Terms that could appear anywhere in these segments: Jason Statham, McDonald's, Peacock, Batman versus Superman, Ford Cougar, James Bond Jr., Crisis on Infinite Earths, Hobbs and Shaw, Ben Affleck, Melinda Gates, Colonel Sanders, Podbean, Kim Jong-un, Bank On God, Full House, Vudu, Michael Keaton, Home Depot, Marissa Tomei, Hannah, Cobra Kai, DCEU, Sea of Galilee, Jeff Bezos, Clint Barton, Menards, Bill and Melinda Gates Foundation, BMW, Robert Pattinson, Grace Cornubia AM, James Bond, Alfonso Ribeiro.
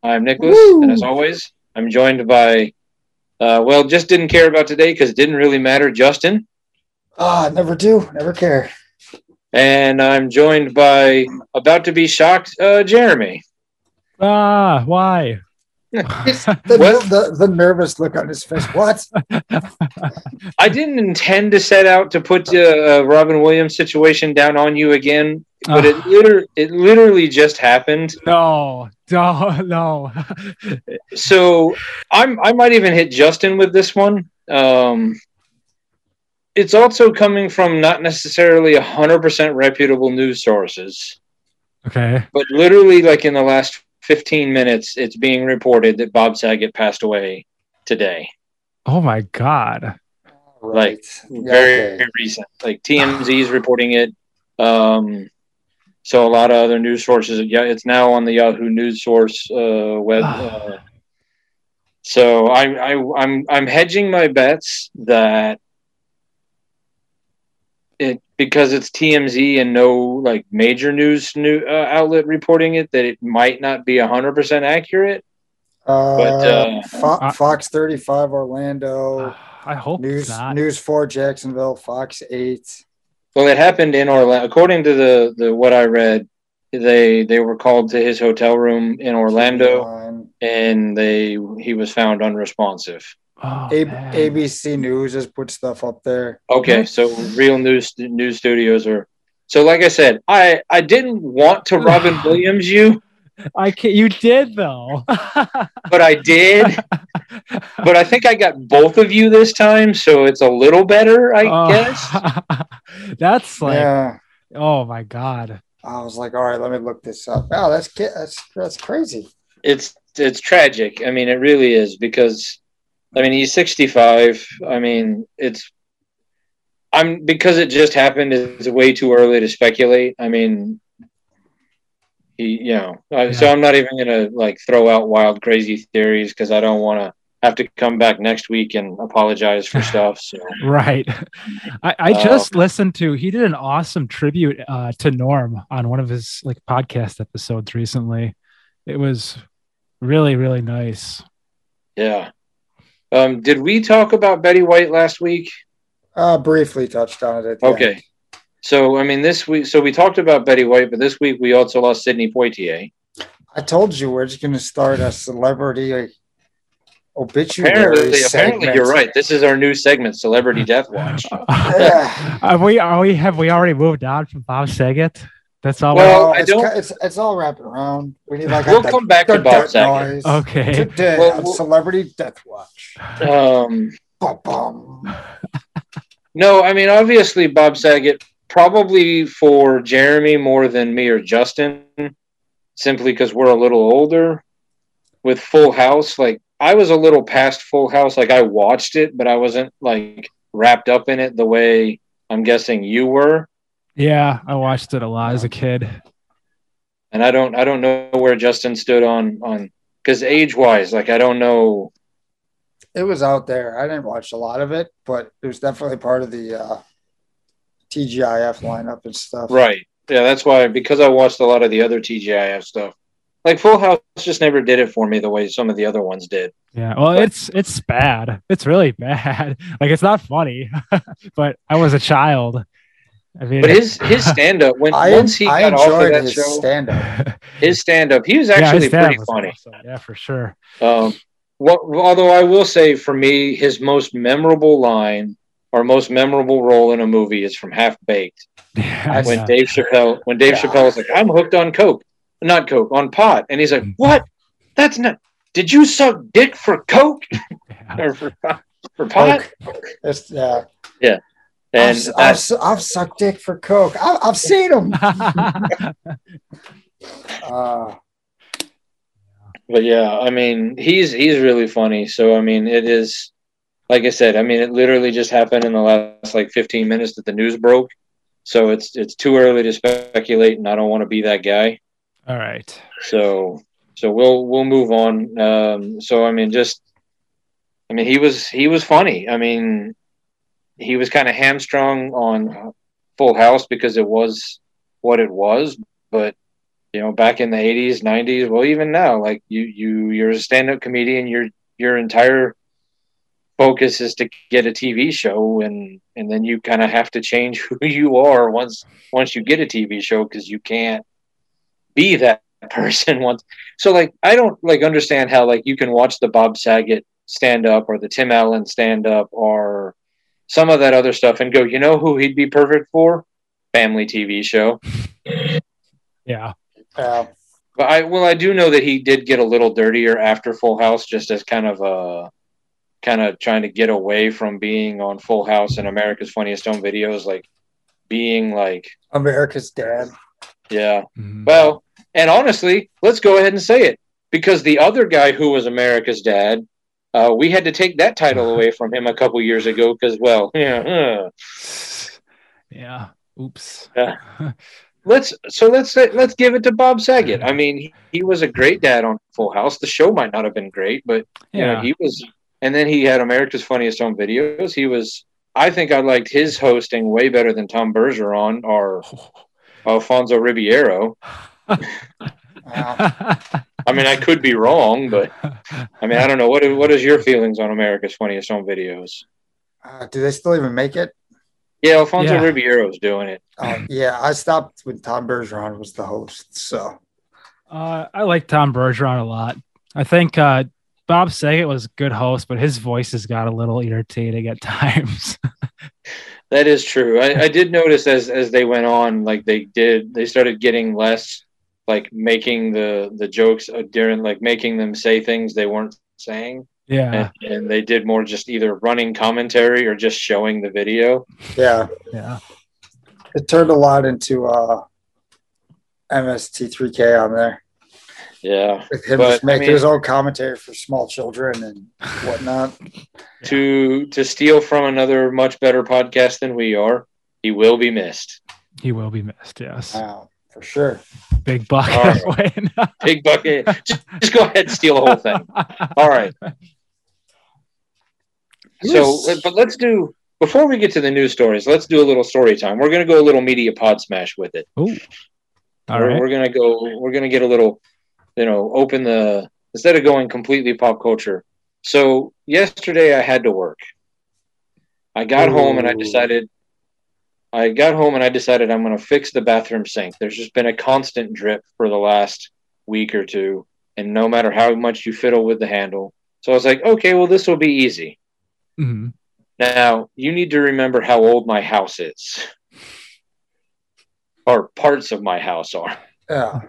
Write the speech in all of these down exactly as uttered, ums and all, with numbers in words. I'm Nicholas, Woo! And as always, I'm joined by, uh, well, just didn't care about today because it didn't really matter, Justin. Ah, uh, never do, never care. And I'm joined by, about to be shocked, uh, Jeremy. Ah, why? the, the, the nervous look on his face. What? I didn't intend to set out to put the uh, Robin Williams situation down on you again, but oh. it, liter- it literally just happened. No, no, no. So I'm, I might even hit Justin with this one. Um, it's also coming from not necessarily one hundred percent reputable news sources. Okay. But literally, like in the last fifteen minutes, it's being reported that Bob Saget passed away today. Oh my God. Like, right. very, very recent. Like, T M Z is reporting it. Um, so a lot of other news sources. Yeah, it's now on the Yahoo News Source uh, web. Uh, so I'm, I, I'm, I'm hedging my bets that it, because it's T M Z and no like major news new, uh, outlet reporting it, that it might not be one hundred percent accurate. Uh, but uh, Fo- uh, Fox thirty-five Orlando. Uh, I hope news not. News four Jacksonville. Fox eight. Well, it happened in Orlando. According to the, the what I read, they they were called to his hotel room in Orlando, and they he was found unresponsive. Oh, A- ABC News has put stuff up there. Okay, so real news news studios are. So, like I said, I, I didn't want to Robin Williams you. I can't, you did though. But I did. But I think I got both of you this time, so it's a little better, I uh, guess. That's like, yeah. Oh my God! I was like, all right, let me look this up. Wow, that's that's that's crazy. It's it's tragic. I mean, it really is because. I mean, he's sixty-five. I mean, it's I'm because it just happened. It's way too early to speculate. I mean, he, you know, yeah. So I'm not even gonna like throw out wild, crazy theories because I don't want to have to come back next week and apologize for stuff. So. Right. I, I just um, listened to. He did an awesome tribute uh, to Norm on one of his like podcast episodes recently. It was really, really nice. Yeah. Um, did we talk about Betty White last week? Uh, briefly touched on it. At the okay. End. So, I mean, this week, so we talked about Betty White, but this week we also lost Sidney Poitier. I told you we're just going to start a celebrity obituary apparently, segment. Apparently, you're right. This is our new segment, Celebrity Death Watch. Yeah. Are we, are we, have we already moved on from Bob Saget? That's all. Well, I it's, don't. It's, it's all wrapping around. We need like we'll a, come back to Bob Saget. Okay. Today well, on we'll, Celebrity Death Watch. Um. No, I mean obviously Bob Saget probably for Jeremy more than me or Justin, simply because we're a little older. With Full House, like I was a little past Full House. Like I watched it, but I wasn't like wrapped up in it the way I'm guessing you were. Yeah, I watched it a lot as a kid, and I don't, I don't know where Justin stood on on because age wise, like I don't know. It was out there. I didn't watch a lot of it, but it was definitely part of the uh, T G I F lineup and stuff. Right. Yeah, that's why because I watched a lot of the other T G I F stuff. Like Full House just never did it for me the way some of the other ones did. Yeah, well, but, it's it's bad. It's really bad. Like it's not funny, but I was a child. I mean, but his his stand up when I, once he I got off of that his show, stand up, his stand up, he was actually yeah, pretty was funny. Awesome. Yeah, for sure. Um, what, although I will say, for me, his most memorable line or most memorable role in a movie is from Half Baked. Yeah, when Dave Chappelle, when Dave yeah. Chappelle is like, "I'm hooked on coke, not coke, on pot," and he's like, "What? That's not. Did you suck dick for coke yeah. or for, for pot?" Coke. It's, uh, yeah. And I've, I've, I've sucked dick for coke. I've, I've seen them. uh, but yeah, I mean, he's he's really funny. So I mean, it is like I said. I mean, it literally just happened in the last like fifteen minutes that the news broke. So it's it's too early to speculate, and I don't want to be that guy. All right. So so we'll we'll move on. Um, so I mean, just I mean, he was he was funny. I mean. He was kind of hamstrung on Full House because it was what it was. But, you know, back in the eighties, nineties, well, even now, like you, you, you're a stand-up comedian. Your your entire focus is to get a T V show, and and then you kind of have to change who you are once once you get a T V show because you can't be that person once. So, like, I don't like understand how like you can watch the Bob Saget stand-up or the Tim Allen stand-up or some of that other stuff and go, you know who he'd be perfect for? Family T V show. Yeah. Uh, but I, well, I do know that he did get a little dirtier after Full House, just as kind of a, kind of trying to get away from being on Full House and America's Funniest Home Videos, like being like America's dad. Yeah. Mm. Well, and honestly, let's go ahead and say it, because the other guy who was America's dad, Uh, we had to take that title away from him a couple years ago because, well, yeah, uh. yeah, oops. Uh, let's so let's let's give it to Bob Saget. I mean, he, he was a great dad on Full House. The show might not have been great, but yeah, you know, he was. And then he had America's Funniest Home Videos. He was. I think I liked his hosting way better than Tom Bergeron or Alfonso Ribeiro. I mean, I could be wrong, but I mean, I don't know. What What is your feelings on America's Funniest Home Videos? Uh, do they still even make it? Yeah, Alfonso yeah. Ribeiro's doing it. Uh, yeah, I stopped when Tom Bergeron was the host. So uh, I like Tom Bergeron a lot. I think uh, Bob Saget was a good host, but his voice has got a little irritating at times. That is true. I, I did notice as as they went on, like they did, they started getting less. Like making the the jokes during like making them say things they weren't saying. Yeah, and, and they did more just either running commentary or just showing the video. Yeah, yeah. It turned a lot into uh, M S T three K on there. Yeah, with him but, just making I mean, his own commentary for small children and whatnot. To to steal from another much better podcast than we are, he will be missed. He will be missed. Yes. Wow. For sure. Big bucket. Right. Big bucket. Just, just go ahead and steal the whole thing. All right. So, but let's do, before we get to the news stories, let's do a little story time. We're going to go a little media pod smash with it. Ooh. All we're, right. We're going to go, we're going to get a little, you know, open the, instead of going completely pop culture. So yesterday I had to work. I got Ooh. home and I decided I got home and I decided I'm going to fix the bathroom sink. There's just been a constant drip for the last week or two, and no matter how much you fiddle with the handle. So I was like, okay, well, this will be easy. Mm-hmm. Now, you need to remember how old my house is, or parts of my house are. Yeah.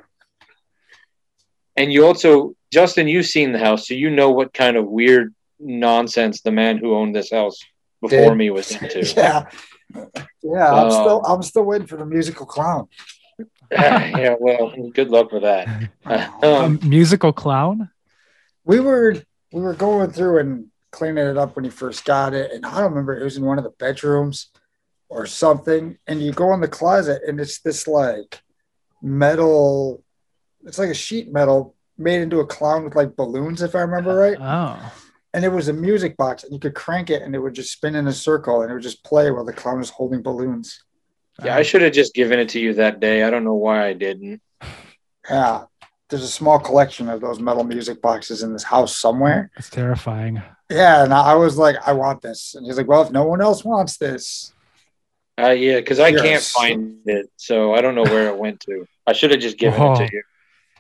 And you also, Justin, you've seen the house, so you know what kind of weird nonsense the man who owned this house before Did. me was into. Yeah. Yeah, I'm um, still I'm still waiting for the musical clown. Yeah, well, good luck with that. Um, musical clown? We were we were going through and cleaning it up when you first got it, and I don't remember, it was in one of the bedrooms or something. And you go in the closet, and it's this like metal, it's like a sheet metal made into a clown with like balloons, if I remember right. Oh. And it was a music box, and you could crank it, and it would just spin in a circle, and it would just play while the clown was holding balloons. Yeah, um, I should have just given it to you that day. I don't know why I didn't. Yeah, there's a small collection of those metal music boxes in this house somewhere. It's terrifying. Yeah, and I was like, I want this. And he's like, well, if no one else wants this. Uh, yeah, because I can't find it, so I don't know where it went to. I should have just given Whoa. it to you.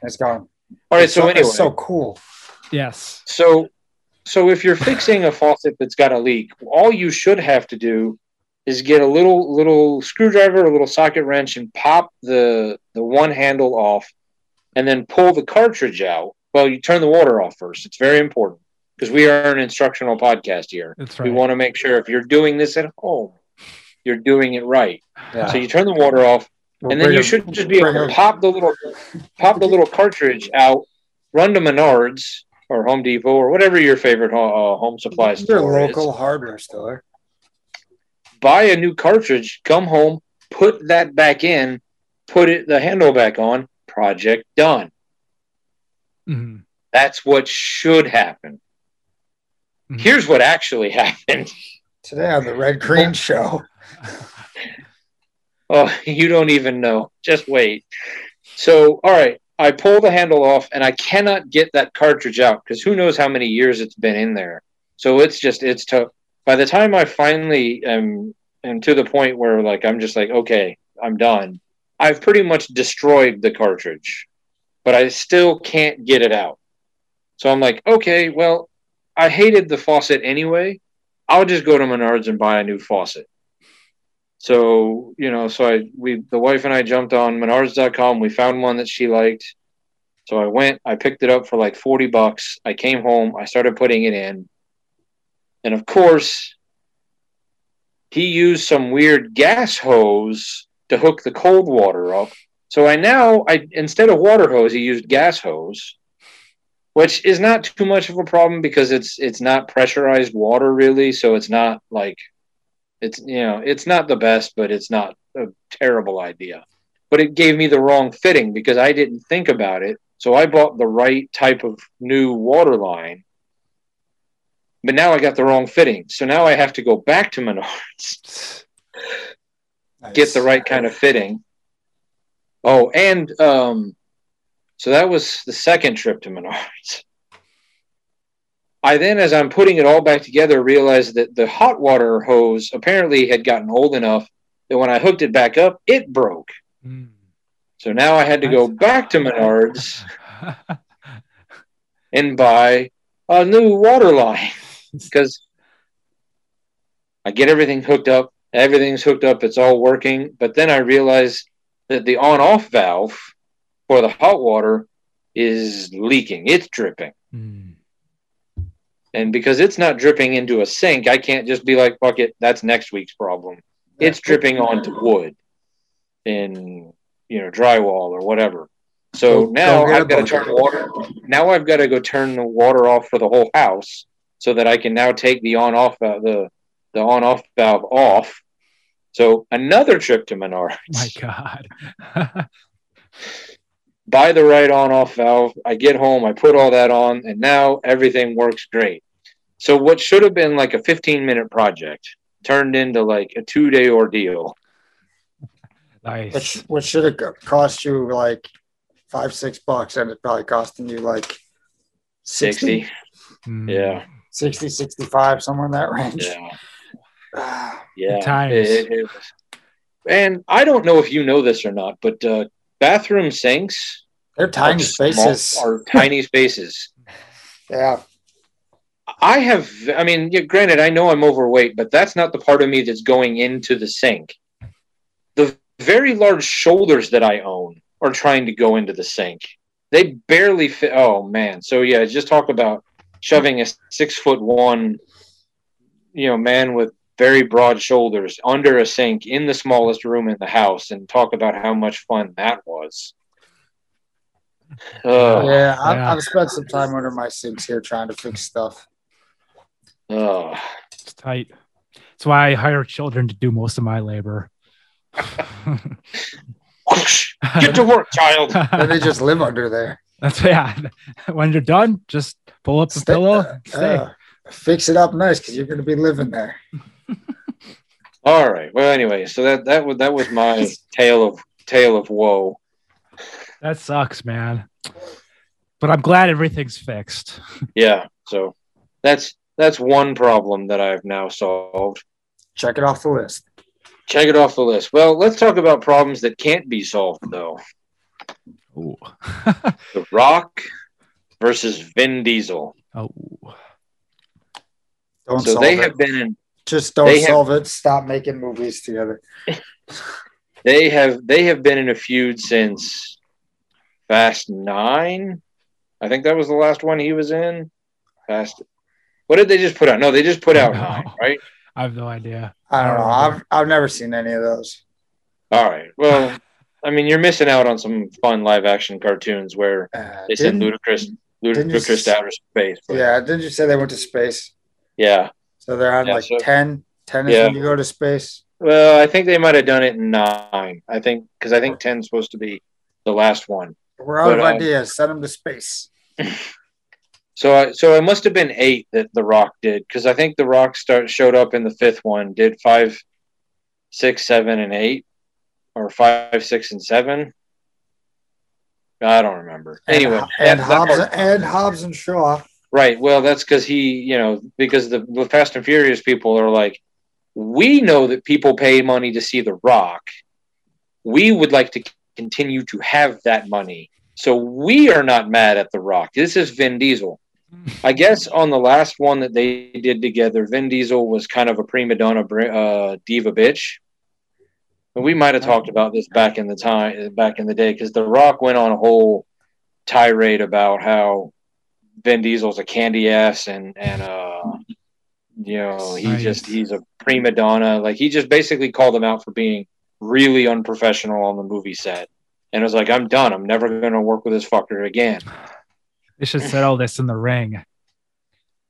It's gone. All right, it's so, so anyway. It's so cool. Yes. So... So if you're fixing a faucet that's got a leak, all you should have to do is get a little little screwdriver, a little socket wrench, and pop the, the one handle off, and then pull the cartridge out. Well, you turn the water off first. It's very important because we are an instructional podcast here. That's right. We want to make sure if you're doing this at home, you're doing it right. Yeah. So you turn the water off, well, and then you shouldn't just be able to pop the little pop the little cartridge out, run to Menards or Home Depot or whatever your favorite uh, home supplies store is. Your local hardware store. Buy a new cartridge, come home, put that back in, put it the handle back on, project done. Mm-hmm. That's what should happen. Mm-hmm. Here's what actually happened. Today on the Red Green Show. Oh, you don't even know. Just wait. So, all right, I pull the handle off, and I cannot get that cartridge out because who knows how many years it's been in there. So it's just, it's tough. By the time I finally am, am to the point where, like, I'm just like, okay, I'm done, I've pretty much destroyed the cartridge, but I still can't get it out. So I'm like, okay, well, I hated the faucet anyway. I'll just go to Menards and buy a new faucet. So, you know, so I, we, the wife and I jumped on Menards dot com. We found one that she liked. So I went, I picked it up for like forty bucks. I came home, I started putting it in. And of course, he used some weird gas hose to hook the cold water up. So I now, I instead of water hose, he used gas hose, which is not too much of a problem because it's it's not pressurized water really. So it's not like, it's, you know, it's not the best, but it's not a terrible idea. But it gave me the wrong fitting because I didn't think about it. So I bought the right type of new water line. But now I got the wrong fitting. So now I have to go back to Menards, nice. Get the right kind of fitting. Oh, and um, so that was the second trip to Menards. I then, as I'm putting it all back together, realized that the hot water hose apparently had gotten old enough that when I hooked it back up, it broke. Mm. So now I had to go back to Menards and buy a new water line. Because I get everything hooked up, everything's hooked up, it's all working, but then I realize that the on-off valve for the hot water is leaking. It's dripping. Mm. And because it's not dripping into a sink, I can't just be like, fuck it, that's next week's problem. It's dripping onto wood in, you know, drywall or whatever. So now I've got to turn the water. Now I've got to go turn the water off for the whole house, so that I can now take the on-off uh, the the on-off valve off. So another trip to Menards. My God. Buy the right on-off valve. I get home. I put all that on, and now everything works great. So what should have been like a fifteen-minute project turned into like a two-day ordeal. Nice. Which, which should have cost you like five, six bucks, and it probably costing you like sixty. sixty. Mm. Yeah. sixty, sixty-five, somewhere in that range. Yeah. Yeah. Times. It, it, it, and I don't know if you know this or not, but uh, bathroom sinks, they're tiny are spaces. Small, are tiny spaces. Yeah. I have, I mean, granted, I know I'm overweight, but that's not the part of me that's going into the sink. The very large shoulders that I own are trying to go into the sink. They barely fit. Oh, man. So, yeah, just talk about shoving a six foot one, you know, man with very broad shoulders under a sink in the smallest room in the house, and talk about how much fun that was. Uh, yeah, I've, yeah, I've spent some time under my sinks here trying to fix stuff. Uh, it's tight. That's why I hire children to do most of my labor. Get to work, child. Then they just live under there. That's yeah. When you're done, just pull up the stay, pillow. Uh, stay. Uh, fix it up nice because you're going to be living there. All right. Well, anyway, so that that was that was my tale of tale of woe. That sucks, man. But I'm glad everything's fixed. Yeah. So that's that's one problem that I've now solved. Check it off the list. Check it off the list. Well, let's talk about problems that can't be solved, though. The Rock versus Vin Diesel. Oh, don't so solve they it. Have been in, just don't solve have, it. Stop making movies together. they have they have been in a feud since Fast Nine. I think that was the last one he was in. Fast. What did they just put out? No, they just put out no. Nine, right? I have no idea. I don't know. I've I've never seen any of those. All right. Well, I mean, you're missing out on some fun live action cartoons where uh, they send ludicrous, ludicrous to outer space. But... Yeah. Didn't you say they went to space? Yeah. So they're on yeah, like so, ten. ten is yeah. when you go to space. Well, I think they might have done it in nine. I think because I think ten is supposed to be the last one. We're out but, of ideas. Um, Send them to space. So, I, so it must have been eight that The Rock did, because I think The Rock start, showed up in the fifth one, did five, six, seven, and eight, or five, six, and seven. I don't remember. And, anyway, and Hobbs that, and Hobbs and Shaw. Right. Well, that's because he, you know, because the, the Fast and Furious people are like, we know that people pay money to see The Rock. We would like to continue to have that money. So we are not mad at The Rock. This is Vin Diesel. I guess on the last one that they did together, Vin Diesel was kind of a prima donna uh, diva bitch. But we might have talked about this back in the time, back in the day, because The Rock went on a whole tirade about how Vin Diesel's a candy ass and and uh, you know he just he's a prima donna. Like he just basically called him out for being really unprofessional on the movie set. And I was like, I'm done. I'm never going to work with this fucker again. They should settle this in the ring.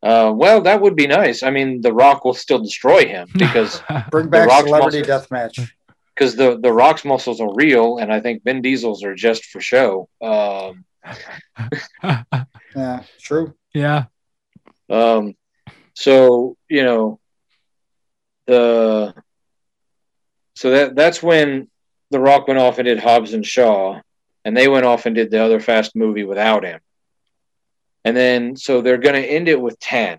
Uh, well, that would be nice. I mean, The Rock will still destroy him because bring back celebrity deathmatch. Because the the Rock's muscles are real, and I think Vin Diesel's are just for show. Um, yeah, true. Yeah. Um. So you know the so that that's when. The Rock went off and did Hobbs and Shaw, and they went off and did the other Fast movie without him. And then, so they're going to end it with ten.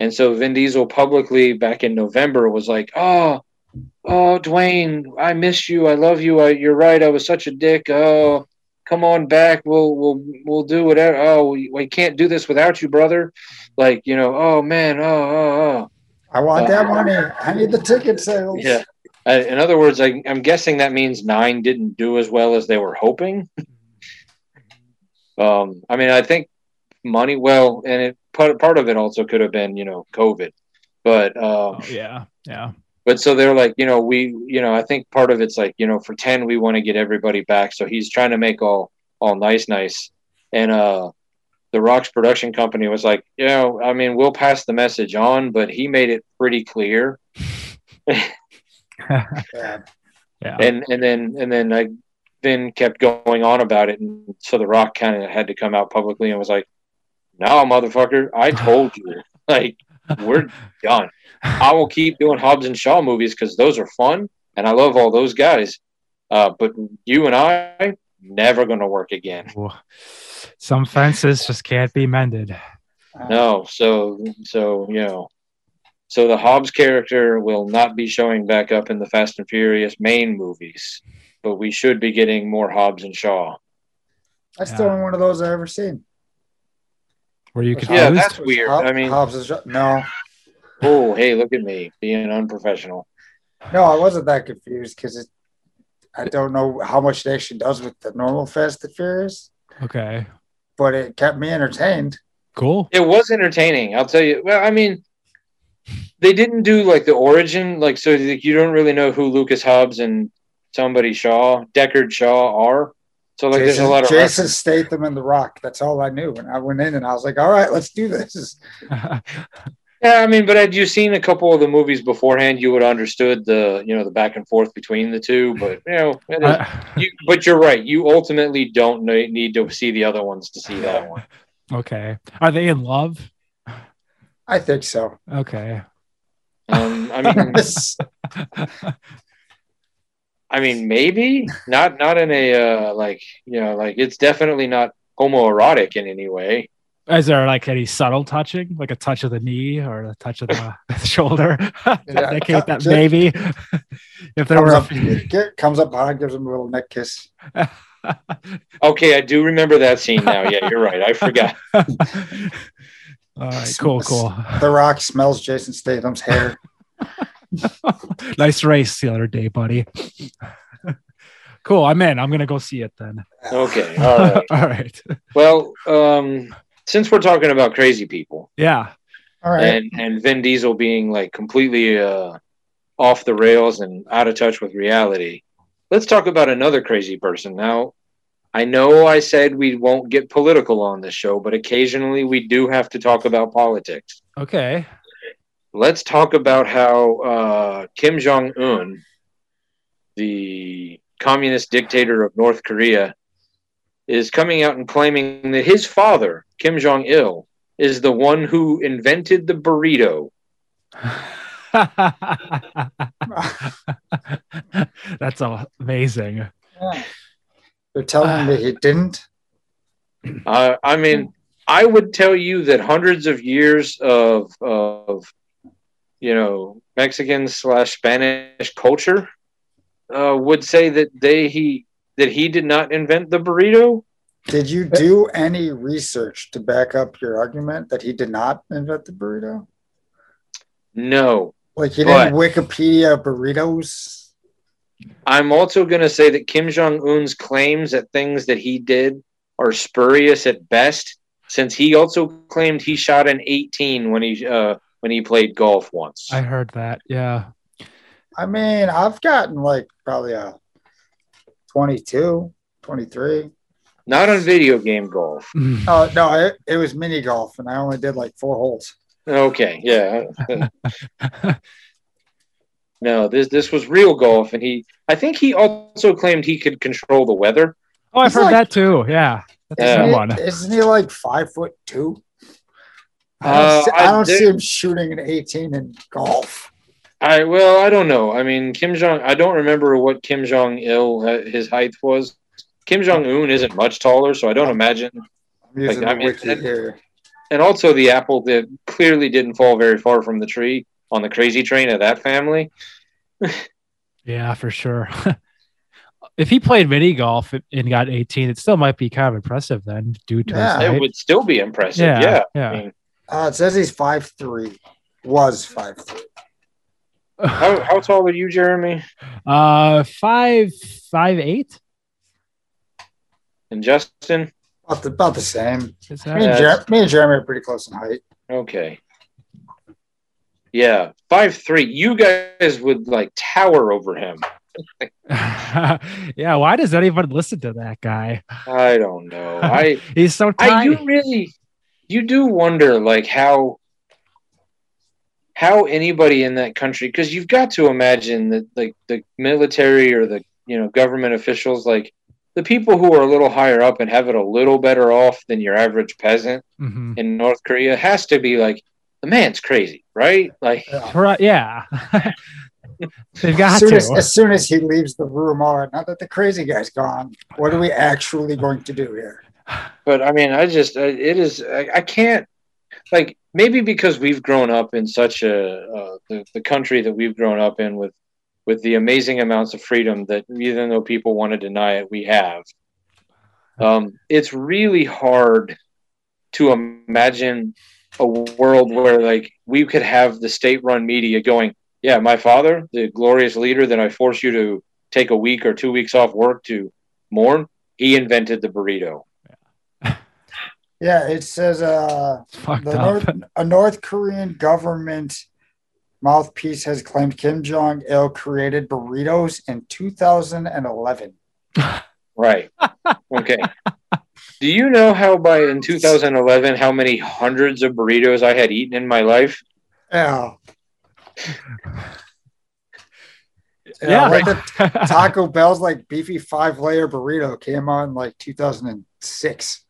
And so Vin Diesel publicly back in November was like, oh, oh, Dwayne, I miss you. I love you. I, you're right. I was such a dick. Oh, come on back. We'll, we'll, we'll do whatever. Oh, we, we can't do this without you, brother. Like, you know, oh man. Oh, oh, oh. I want uh, that money. I need the ticket sales. Yeah. In other words, I, I'm guessing that means nine didn't do as well as they were hoping. um, I mean, I think money, well, and it, part, part of it also could have been, you know, COVID. But um, oh, yeah, yeah. But so they're like, you know, we, you know, I think part of it's like, you know, for ten, we want to get everybody back. So he's trying to make all, all nice, nice. And uh, The Rock's production company was like, you know, I mean, we'll pass the message on, but he made it pretty clear. yeah. And and then and then I then kept going on about it, and so The Rock kind of had to come out publicly and was like, "No, motherfucker, I told you, like we're done. I will keep doing Hobbs and Shaw movies because those are fun, and I love all those guys. Uh, but you and I never going to work again. Some fences just can't be mended. No, so so you know." So the Hobbs character will not be showing back up in the Fast and Furious main movies, but we should be getting more Hobbs and Shaw. That's yeah. the only one of those I've ever seen. Where you could yeah, that's weird. Hob- I mean, Hobbs and Shaw. No. Oh, hey, look at me being unprofessional. No, I wasn't that confused because I don't know how much it actually does with the normal Fast and Furious. Okay. But it kept me entertained. Cool. It was entertaining. I'll tell you. Well, I mean. They didn't do like the origin, like so like, you don't really know who Lucas Hobbs and somebody Shaw, Deckard Shaw are. So like, Jason, there's a lot of Jason Statham and The Rock. That's all I knew, and I went in and I was like, all right, let's do this. yeah, I mean, but had you seen a couple of the movies beforehand, you would have understood the you know the back and forth between the two. But you know, it is, uh, you, but you're right. You ultimately don't need to see the other ones to see that one. Okay, are they in love? I think so. Okay. Um, I mean, I mean, maybe not. Not in a uh, like you know, like it's definitely not homoerotic in any way. Is there like any subtle touching, like a touch of the knee or a touch of the shoulder? Yeah, that that maybe if there were a... up, it comes up behind, gives him a little neck kiss. Okay, I do remember that scene now. Yeah, you're right. I forgot. All right, cool, cool. The Rock smells Jason Statham's hair. Nice race the other day, buddy. Cool, I'm in. I'm going to go see it then. Okay, all right. All right. Well, um, since we're talking about crazy people. Yeah. All right. And and Vin Diesel being like completely uh, off the rails and out of touch with reality. Let's talk about another crazy person. Now, I know I said we won't get political on this show, but occasionally we do have to talk about politics. Okay. Let's talk about how uh, Kim Jong-un, the communist dictator of North Korea, is coming out and claiming that his father, Kim Jong-il, is the one who invented the burrito. That's amazing. Yeah. They're telling uh, him that he didn't? Uh, I mean, I would tell you that hundreds of years of, of you know, Mexican slash Spanish culture uh, would say that they he that he did not invent the burrito. Did you do any research to back up your argument that he did not invent the burrito? No. Like, you didn't Wikipedia burritos? I'm also going to say that Kim Jong-un's claims that things that he did are spurious at best, since he also claimed he shot an eighteen when he uh, when he played golf once. I heard that, yeah. I mean, I've gotten, like, probably a twenty-two, twenty-three. Not on video game golf. Mm. Oh, no, it, it was mini golf, and I only did, like, four holes. Okay, yeah. No, this this was real golf, and he I think he also claimed he could control the weather. Oh, I've He's heard like, that too. Yeah, that's yeah. One. Isn't he like five foot two? I don't, uh, see, I don't I see him shooting an eighteen in golf. I well, I don't know. I mean, Kim Jong. I don't remember what Kim Jong Il uh, his height was. Kim Jong Un isn't much taller, so I don't imagine. I'm using like, I mean, wiki here. And also the apple that clearly didn't fall very far from the tree on the crazy train of that family. Yeah, for sure. If he played mini golf and got eighteen, it still might be kind of impressive then. Due to yeah. It would still be impressive. Yeah. yeah. yeah. I mean, uh, it says he's five three. Was five three. how, how tall are you, Jeremy? Uh, five, five, eight. And Justin? About the, about the same. That, me, and Jer- me and Jeremy are pretty close in height. Okay. Yeah, five three. You guys would, like, tower over him. Yeah, why does anyone listen to that guy? I don't know. I He's so tiny. I, you really, you do wonder, like, how, how anybody in that country, because you've got to imagine that, like, the military or the, you know, government officials, like, the people who are a little higher up and have it a little better off than your average peasant mm-hmm. in North Korea has to be like, the man's crazy, right? Like, right, yeah. They've got as soon to. As, as soon as he leaves the room, all right, now that the crazy guy's gone, what are we actually going to do here? But I mean, I just, it is, I, I can't, like, maybe because we've grown up in such a, uh, the, the country that we've grown up in with, with the amazing amounts of freedom that even though people want to deny it, we have. Um, it's really hard to imagine a world where like we could have the state-run media going, yeah, my father, the glorious leader that I force you to take a week or two weeks off work to mourn, he invented the burrito. Yeah, it says uh, the North, a North Korean government mouthpiece has claimed Kim Jong-il created burritos in two thousand eleven. Right. Okay. Do you know how by in two thousand eleven, how many hundreds of burritos I had eaten in my life? Yeah. Yeah. Like the Taco Bell's like beefy five-layer burrito came on like two thousand six.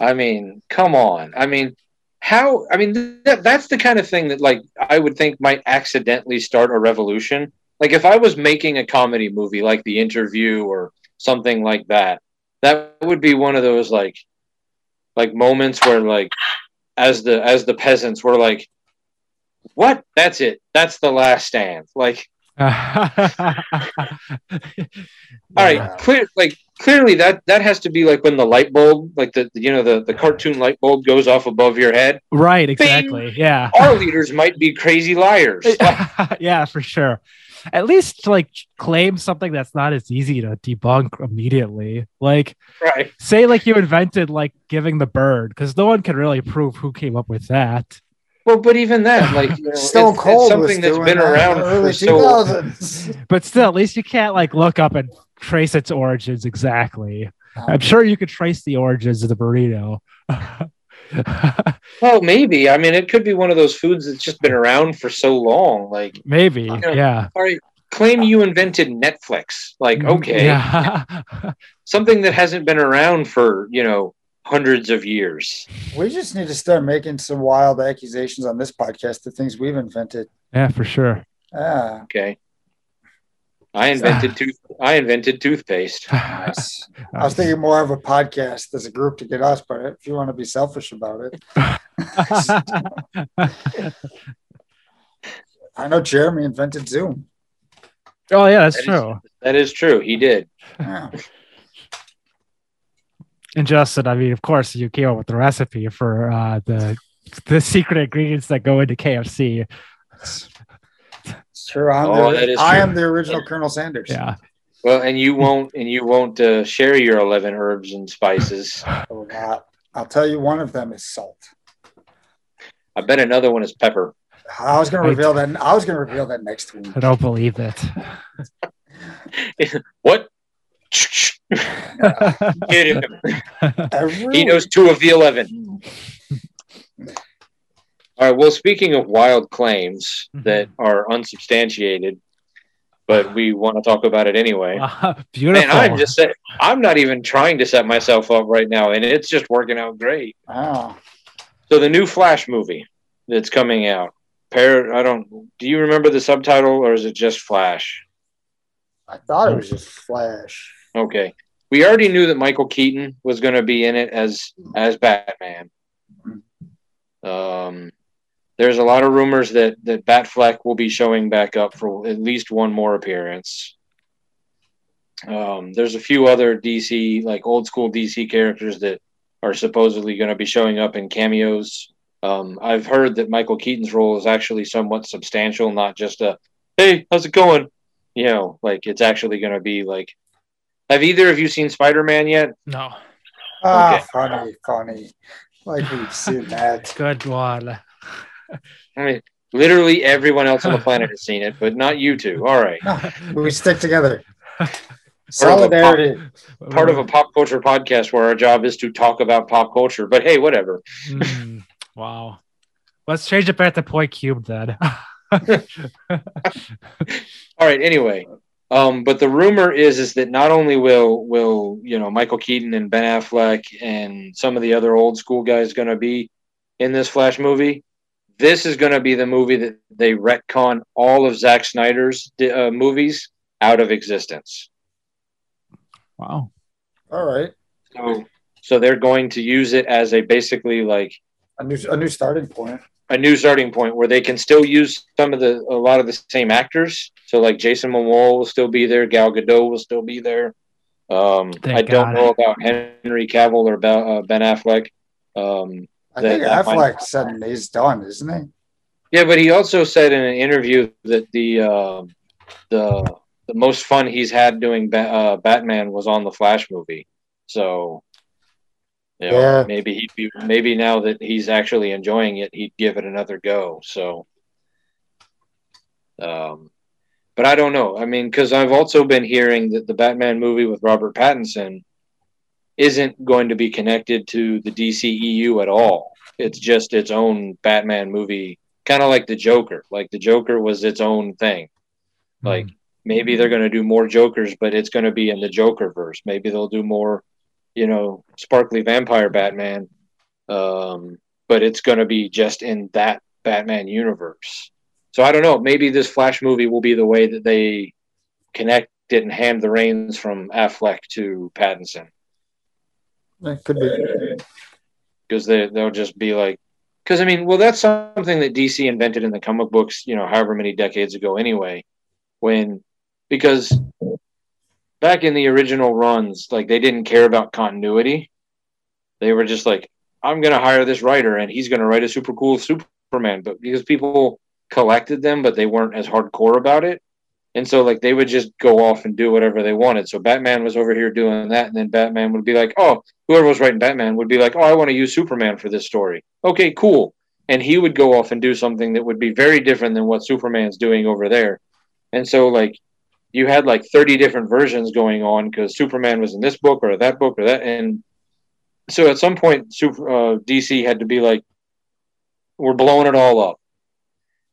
I mean, come on. I mean, How, I mean, that, that's the kind of thing that, like, I would think might accidentally start a revolution. Like, if I was making a comedy movie like The Interview or something like that, that would be one of those, like, like moments where, like, as the as the peasants were like, what? That's it. That's the last stand. Like, all right, clear, like, clearly that that has to be like when the light bulb, like the, the you know the, the cartoon light bulb goes off above your head. Right, exactly. Bing! Yeah. Our leaders might be crazy liars. Yeah, for sure. At least like claim something that's not as easy to debunk immediately. Like, right. Say like you invented like giving the bird, because no one can really prove who came up with that. Well, but even then, like, you know, Stone it's, Cold it's something that's been around for so long. But still, at least you can't like look up and trace its origins exactly. Um, I'm sure you could trace the origins of the burrito. Well, maybe. I mean, it could be one of those foods that's just been around for so long. Like, maybe, you know, yeah. All right, claim you invented Netflix. Like, okay, yeah. Something that hasn't been around for, you know, hundreds of years. We just need to start making some wild accusations on this podcast, the things we've invented. Yeah, for sure. Ah. Okay. I invented tooth I invented toothpaste. Nice. I was thinking more of a podcast as a group to get us, but if you want to be selfish about it. I know Jeremy invented Zoom. Oh yeah, that's that true. Is, that is true. He did. Yeah. And Justin, I mean, of course, you came up with the recipe for uh, the the secret ingredients that go into K F C. Sure, I'm oh, the, that is I true. am the original yeah. Colonel Sanders. Yeah. Well, and you won't, and you won't uh, share your eleven herbs and spices. Oh, God. I'll tell you, one of them is salt. I bet another one is pepper. I was going to reveal that. I was going to reveal that next week. I don't believe it. What? uh, him. Really... He knows two of the eleven. All right. Well, speaking of wild claims that are unsubstantiated, but we want to talk about it anyway. Uh, beautiful. And I'm just saying, I'm not even trying to set myself up right now, and it's just working out great. Wow. So the new Flash movie that's coming out. Par- I don't. Do you remember the subtitle, or is it just Flash? I thought it was just Flash. Okay. We already knew that Michael Keaton was going to be in it as as Batman. Um, there's a lot of rumors that, that Batfleck will be showing back up for at least one more appearance. Um, there's a few other D C, like old school D C characters that are supposedly going to be showing up in cameos. Um, I've heard that Michael Keaton's role is actually somewhat substantial, not just a, hey, how's it going? You know, like it's actually going to be like, have either of you seen Spider-Man yet? No. Okay. Ah, funny, funny. Like we've seen that. Good one. I mean, literally everyone else on the planet has seen it, but not you two. All right. No, we stick together. Solidarity. Part, part of a pop culture podcast where our job is to talk about pop culture, but hey, whatever. Mm, wow. Let's change it back to Point Cube then. All right, anyway. Um, but the rumor is is that not only will will you know Michael Keaton and Ben Affleck and some of the other old school guys going to be in this Flash movie, this is going to be the movie that they retcon all of Zack Snyder's uh, movies out of existence. Wow! All right. So so they're going to use it as a basically like a new a new starting point. A new starting point where they can still use some of the a lot of the same actors. So like Jason Momoa will still be there, Gal Gadot will still be there. Um, I don't know it. about Henry Cavill or Ben Affleck. Um, I that, think that Affleck said he's done, isn't he? Yeah, but he also said in an interview that the uh, the the most fun he's had doing ba- uh, Batman was on the Flash movie. So. You know, yeah. Maybe he'd be, maybe now that he's actually enjoying it, he'd give it another go. So, um, but I don't know. I mean, because I've also been hearing that the Batman movie with Robert Pattinson isn't going to be connected to the D C E U at all. It's just its own Batman movie, kind of like the Joker. Like the Joker was its own thing. Mm-hmm. Like maybe they're going to do more Jokers, but it's going to be in the Jokerverse. Maybe they'll do more. You know, sparkly vampire Batman, um, but it's going to be just in that Batman universe. So I don't know. Maybe this Flash movie will be the way that they connect it and hand the reins from Affleck to Pattinson. That could be. Because they, they'll just be like, because I mean, well, that's something that D C invented in the comic books, you know, however many decades ago anyway, when, because back in the original runs, like, they didn't care about continuity. They were just like, I'm going to hire this writer and he's going to write a super cool Superman. But because people collected them, but they weren't as hardcore about it. And so, like, they would just go off and do whatever they wanted. So Batman was over here doing that, and then Batman would be like, oh, whoever was writing Batman would be like, oh, I want to use Superman for this story. Okay, cool. And he would go off and do something that would be very different than what Superman's doing over there. And so, like, you had, like, thirty different versions going on because Superman was in this book or that book or that. And so at some point, super, uh, D C had to be like, we're blowing it all up.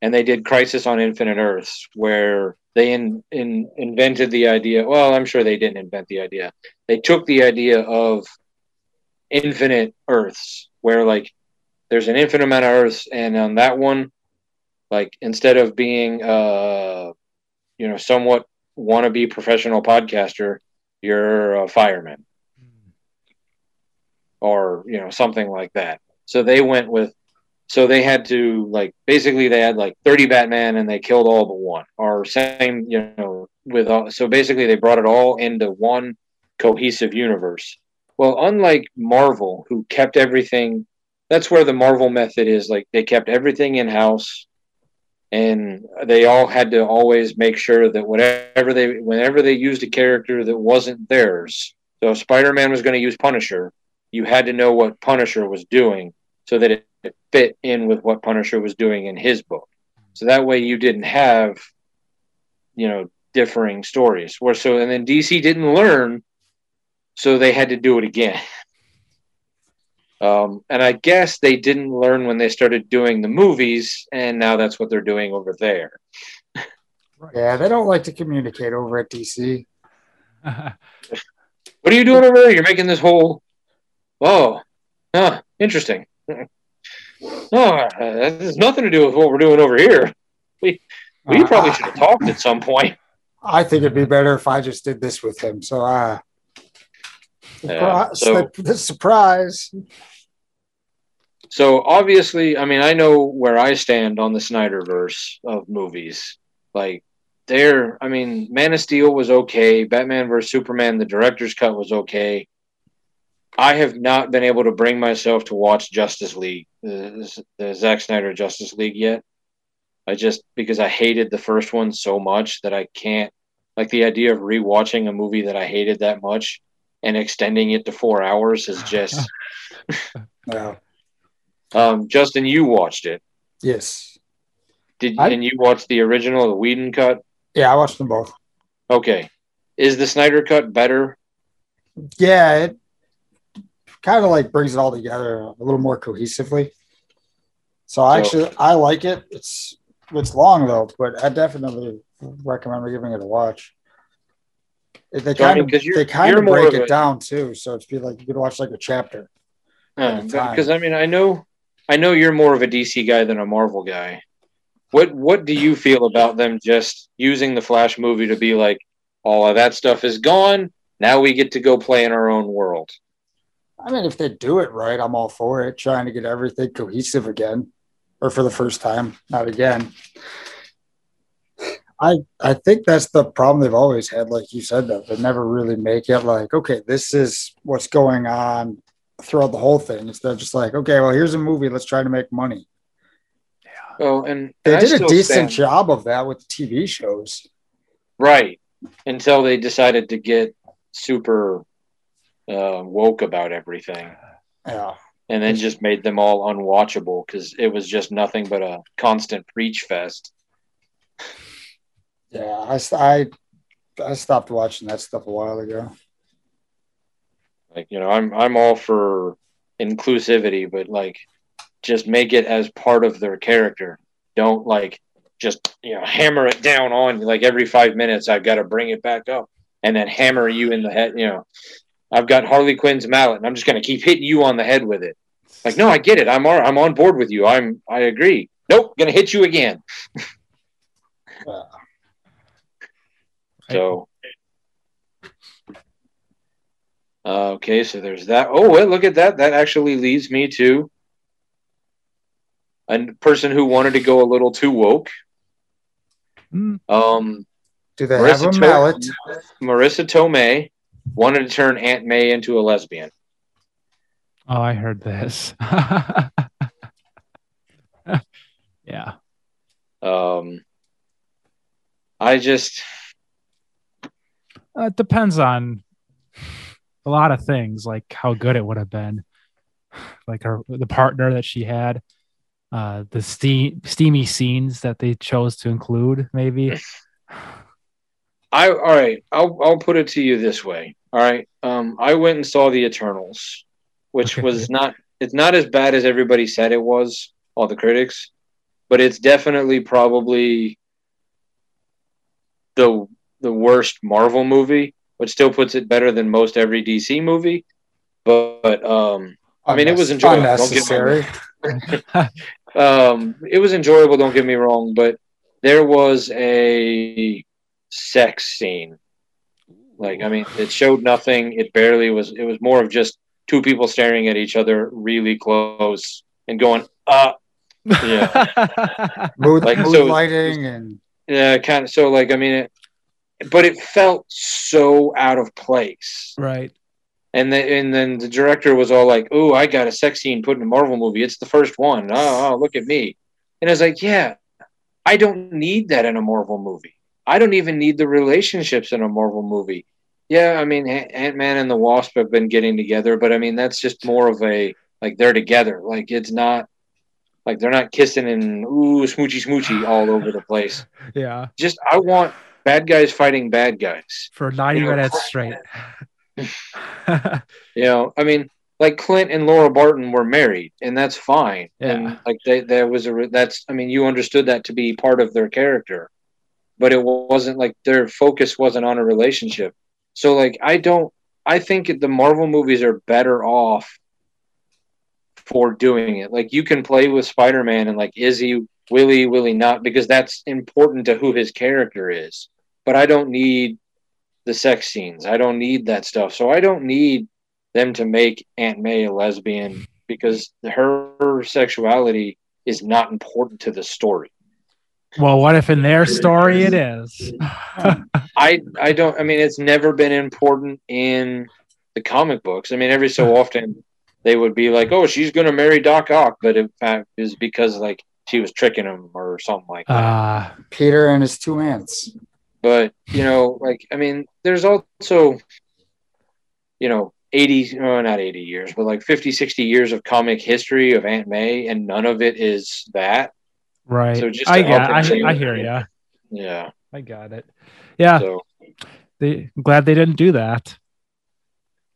And they did Crisis on Infinite Earths, where they in, in, invented the idea. Well, I'm sure they didn't invent the idea. They took the idea of infinite Earths, where, like, there's an infinite amount of Earths, and on that one, like, instead of being, uh, you know, somewhat wannabe professional podcaster, you're a fireman, mm. or, you know, something like that. So they went with. So they had to, like, basically they had, like, thirty Batman and they killed all but one. Or same, you know, with all. So basically they brought it all into one cohesive universe. Well, unlike Marvel, who kept everything, that's where the Marvel method is. Like, they kept everything in-house, and they all had to always make sure that whatever they, whenever they used a character that wasn't theirs. So if Spider-Man was going to use Punisher, you had to know what Punisher was doing so that it, it fit in with what Punisher was doing in his book. So that way you didn't have, you know, differing stories. Where so, and then D C didn't learn, so they had to do it again. Um, and I guess they didn't learn when they started doing the movies, and now that's what they're doing over there. Yeah, they don't like to communicate over at D C. What are you doing over there? You're making this whole, oh, huh, interesting. Oh, that has nothing to do with what we're doing over here. We we uh, probably should have talked at some point. I think it'd be better if I just did this with him. So, uh, yeah, so the, the surprise. So obviously, I mean, I know where I stand on the Snyderverse of movies. Like, there, I mean, Man of Steel was okay. Batman versus Superman, the director's cut, was okay. I have not been able to bring myself to watch Justice League, the, the Zack Snyder Justice League yet. I just, because I hated the first one so much that I can't, like, the idea of rewatching a movie that I hated that much and extending it to four hours is just, wow. um, Justin, you watched it. Yes. Did I... And you watched the original, the Whedon cut? Yeah, I watched them both. Okay. Is the Snyder cut better? Yeah, it kind of, like, brings it all together a little more cohesively. So, so actually, I like it. It's it's long, though, but I definitely recommend giving it a watch. They kind of, they kind of break it down, too. So it's be like you could watch, like, a chapter. Because, I mean, I know I know you're more of a D C guy than a Marvel guy. What, what do you feel about them just using the Flash movie to be like, all of that stuff is gone, now we get to go play in our own world? I mean, if they do it right, I'm all for it. Trying to get everything cohesive again, or for the first time, not again. I I think that's the problem they've always had, like you said, though. They never really make it like, okay, this is what's going on throughout the whole thing. Instead of just like, okay, well, here's a movie. Let's try to make money. Yeah. Oh, and they and did a decent stand. job of that with T V shows. Right. Until they decided to get super... Uh, woke about everything, yeah, and then just made them all unwatchable because it was just nothing but a constant preach fest. Yeah, I, I I stopped watching that stuff a while ago. Like, you know, I'm I'm all for inclusivity, but, like, just make it as part of their character. Don't, like, just, you know, hammer it down on, like, every five minutes I've got to bring it back up and then hammer you in the head, you know. I've got Harley Quinn's mallet, and I'm just going to keep hitting you on the head with it. Like, no, I get it. I'm all, I'm on board with you. I'm I agree. Nope, going to hit you again. uh, so, uh, okay, so there's that. Oh, wait, look at that. That actually leads me to a person who wanted to go a little too woke. Mm. Um, Do they Marissa have a mallet? Marissa Tomei wanted to turn Aunt May into a lesbian. Oh, I heard this. Yeah. Um, I just... Uh, it depends on a lot of things, like how good it would have been. Like her, the partner that she had. Uh, the ste- steamy scenes that they chose to include, maybe. I all right. I'll I'll put it to you this way. All right. Um, I went and saw The Eternals, which okay. was not it's not as bad as everybody said it was, all the critics, but it's definitely probably the the worst Marvel movie, which still puts it better than most every D C movie. But, but um, I mean, it was enjoyable. Unnecessary. um, it was enjoyable, don't get me wrong, but there was a sex scene. Like, I mean, it showed nothing. It barely was. It was more of just two people staring at each other really close and going, uh, yeah. Mood, like, mood so, lighting and... Yeah, kind of. So, like, I mean, it, but it felt so out of place. Right. And then, and then the director was all like, "Oh, I got a sex scene put in a Marvel movie. It's the first one. Oh, oh, look at me." And I was like, yeah, I don't need that in a Marvel movie. I don't even need the relationships in a Marvel movie. Yeah, I mean, Ant-Man and the Wasp have been getting together, but I mean, that's just more of a, like, they're together. Like, it's not, like, they're not kissing and, ooh, smoochy, smoochy all over the place. Yeah. Just, I want bad guys fighting bad guys. For ninety you know, minutes straight. You know, I mean, like, Clint and Laura Barton were married, and that's fine. Yeah. And like, they, there was a, that's, I mean, you understood that to be part of their character, but it wasn't like their focus wasn't on a relationship. So, like, I don't, I think the Marvel movies are better off for doing it. Like, you can play with Spider-Man and, like, is he, will he, will he not? Because that's important to who his character is. But I don't need the sex scenes. I don't need that stuff. So I don't need them to make Aunt May a lesbian, because her sexuality is not important to the story. Well, what if in their story it is? I I don't, I mean, it's never been important in the comic books. I mean, every so often they would be like, oh, she's going to marry Doc Ock. But in fact, it was because, like, she was tricking him or something like that. Uh, Peter and his two aunts. But, you know, like, I mean, there's also, you know, eighty, oh, not eighty years, but like fifty, sixty years of comic history of Aunt May, and none of it is that. Right. So just I got, I, I hear you. Yeah. I got it. Yeah. So, they, I'm glad they didn't do that.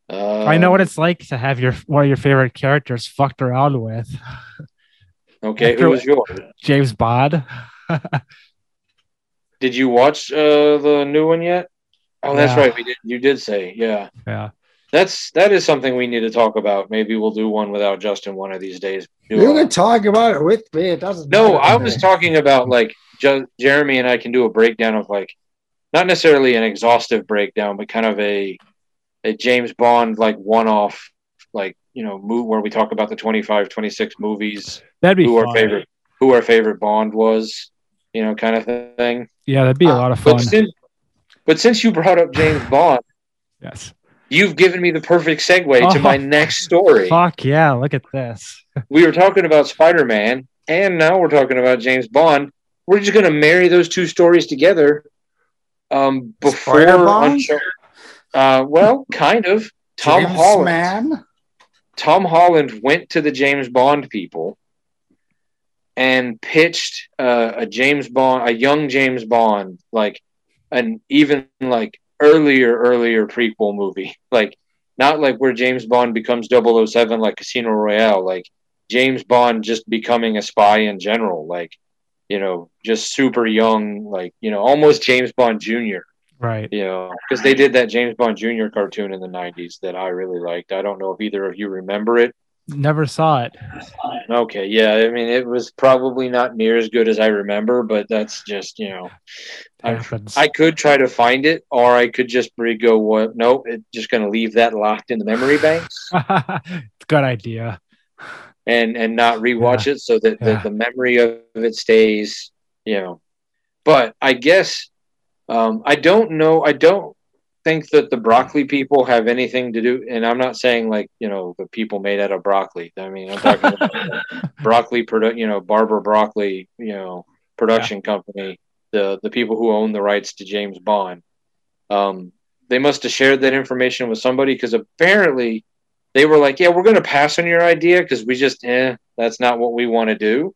Uh, I know what it's like to have your one of your favorite characters fucked around with. Okay, who was yours? James Bond. Did you watch uh, the new one yet? Oh, that's yeah. right. We did. You did say, yeah, yeah. That's that is something we need to talk about. Maybe we'll do one without Justin one of these days. Do you can talk about it with me. It doesn't. No, I was talking about, like, J- Jeremy and I can do a breakdown of, like, not necessarily an exhaustive breakdown, but kind of a a James Bond, like, one off, like, you know, move where we talk about the twenty-five, twenty-six movies. That'd be who fun. our favorite who our favorite Bond was. You know, kind of thing. Yeah, that'd be a lot of fun. But since, but since you brought up James Bond, yes, you've given me the perfect segue oh, to my next story. Fuck yeah, look at this. We were talking about Spider-Man, and now we're talking about James Bond. We're just going to marry those two stories together. Um, before Uncharted, uh, well, kind of. Tom James Holland. Man? Tom Holland went to the James Bond people and pitched uh, a James Bond, a young James Bond, like an even like earlier, earlier prequel movie. Like, not like where James Bond becomes double oh seven, like Casino Royale, like James Bond just becoming a spy in general, like, you know, just super young, like, you know, almost James Bond Junior Right. You know, because they did that James Bond Junior cartoon in the nineties that I really liked. I don't know if either of you remember it. Never saw it. Okay, yeah. I mean, it was probably not near as good as I remember, but that's just, you know, I, I could try to find it, or I could just re-go, what? No, it's just going to leave that locked in the memory banks. Good idea. And and not rewatch yeah. it so that yeah. the, the memory of it stays, you know. But I guess Um, I don't know. I don't think that the broccoli people have anything to do. And I'm not saying like, you know, the people made out of broccoli. I mean, I'm talking about broccoli, produ- you know, Barbara Broccoli, you know, production yeah. company, the, the people who own the rights to James Bond. Um, they must have shared that information with somebody, because apparently they were like, yeah, we're going to pass on your idea because we just, eh, that's not what we want to do.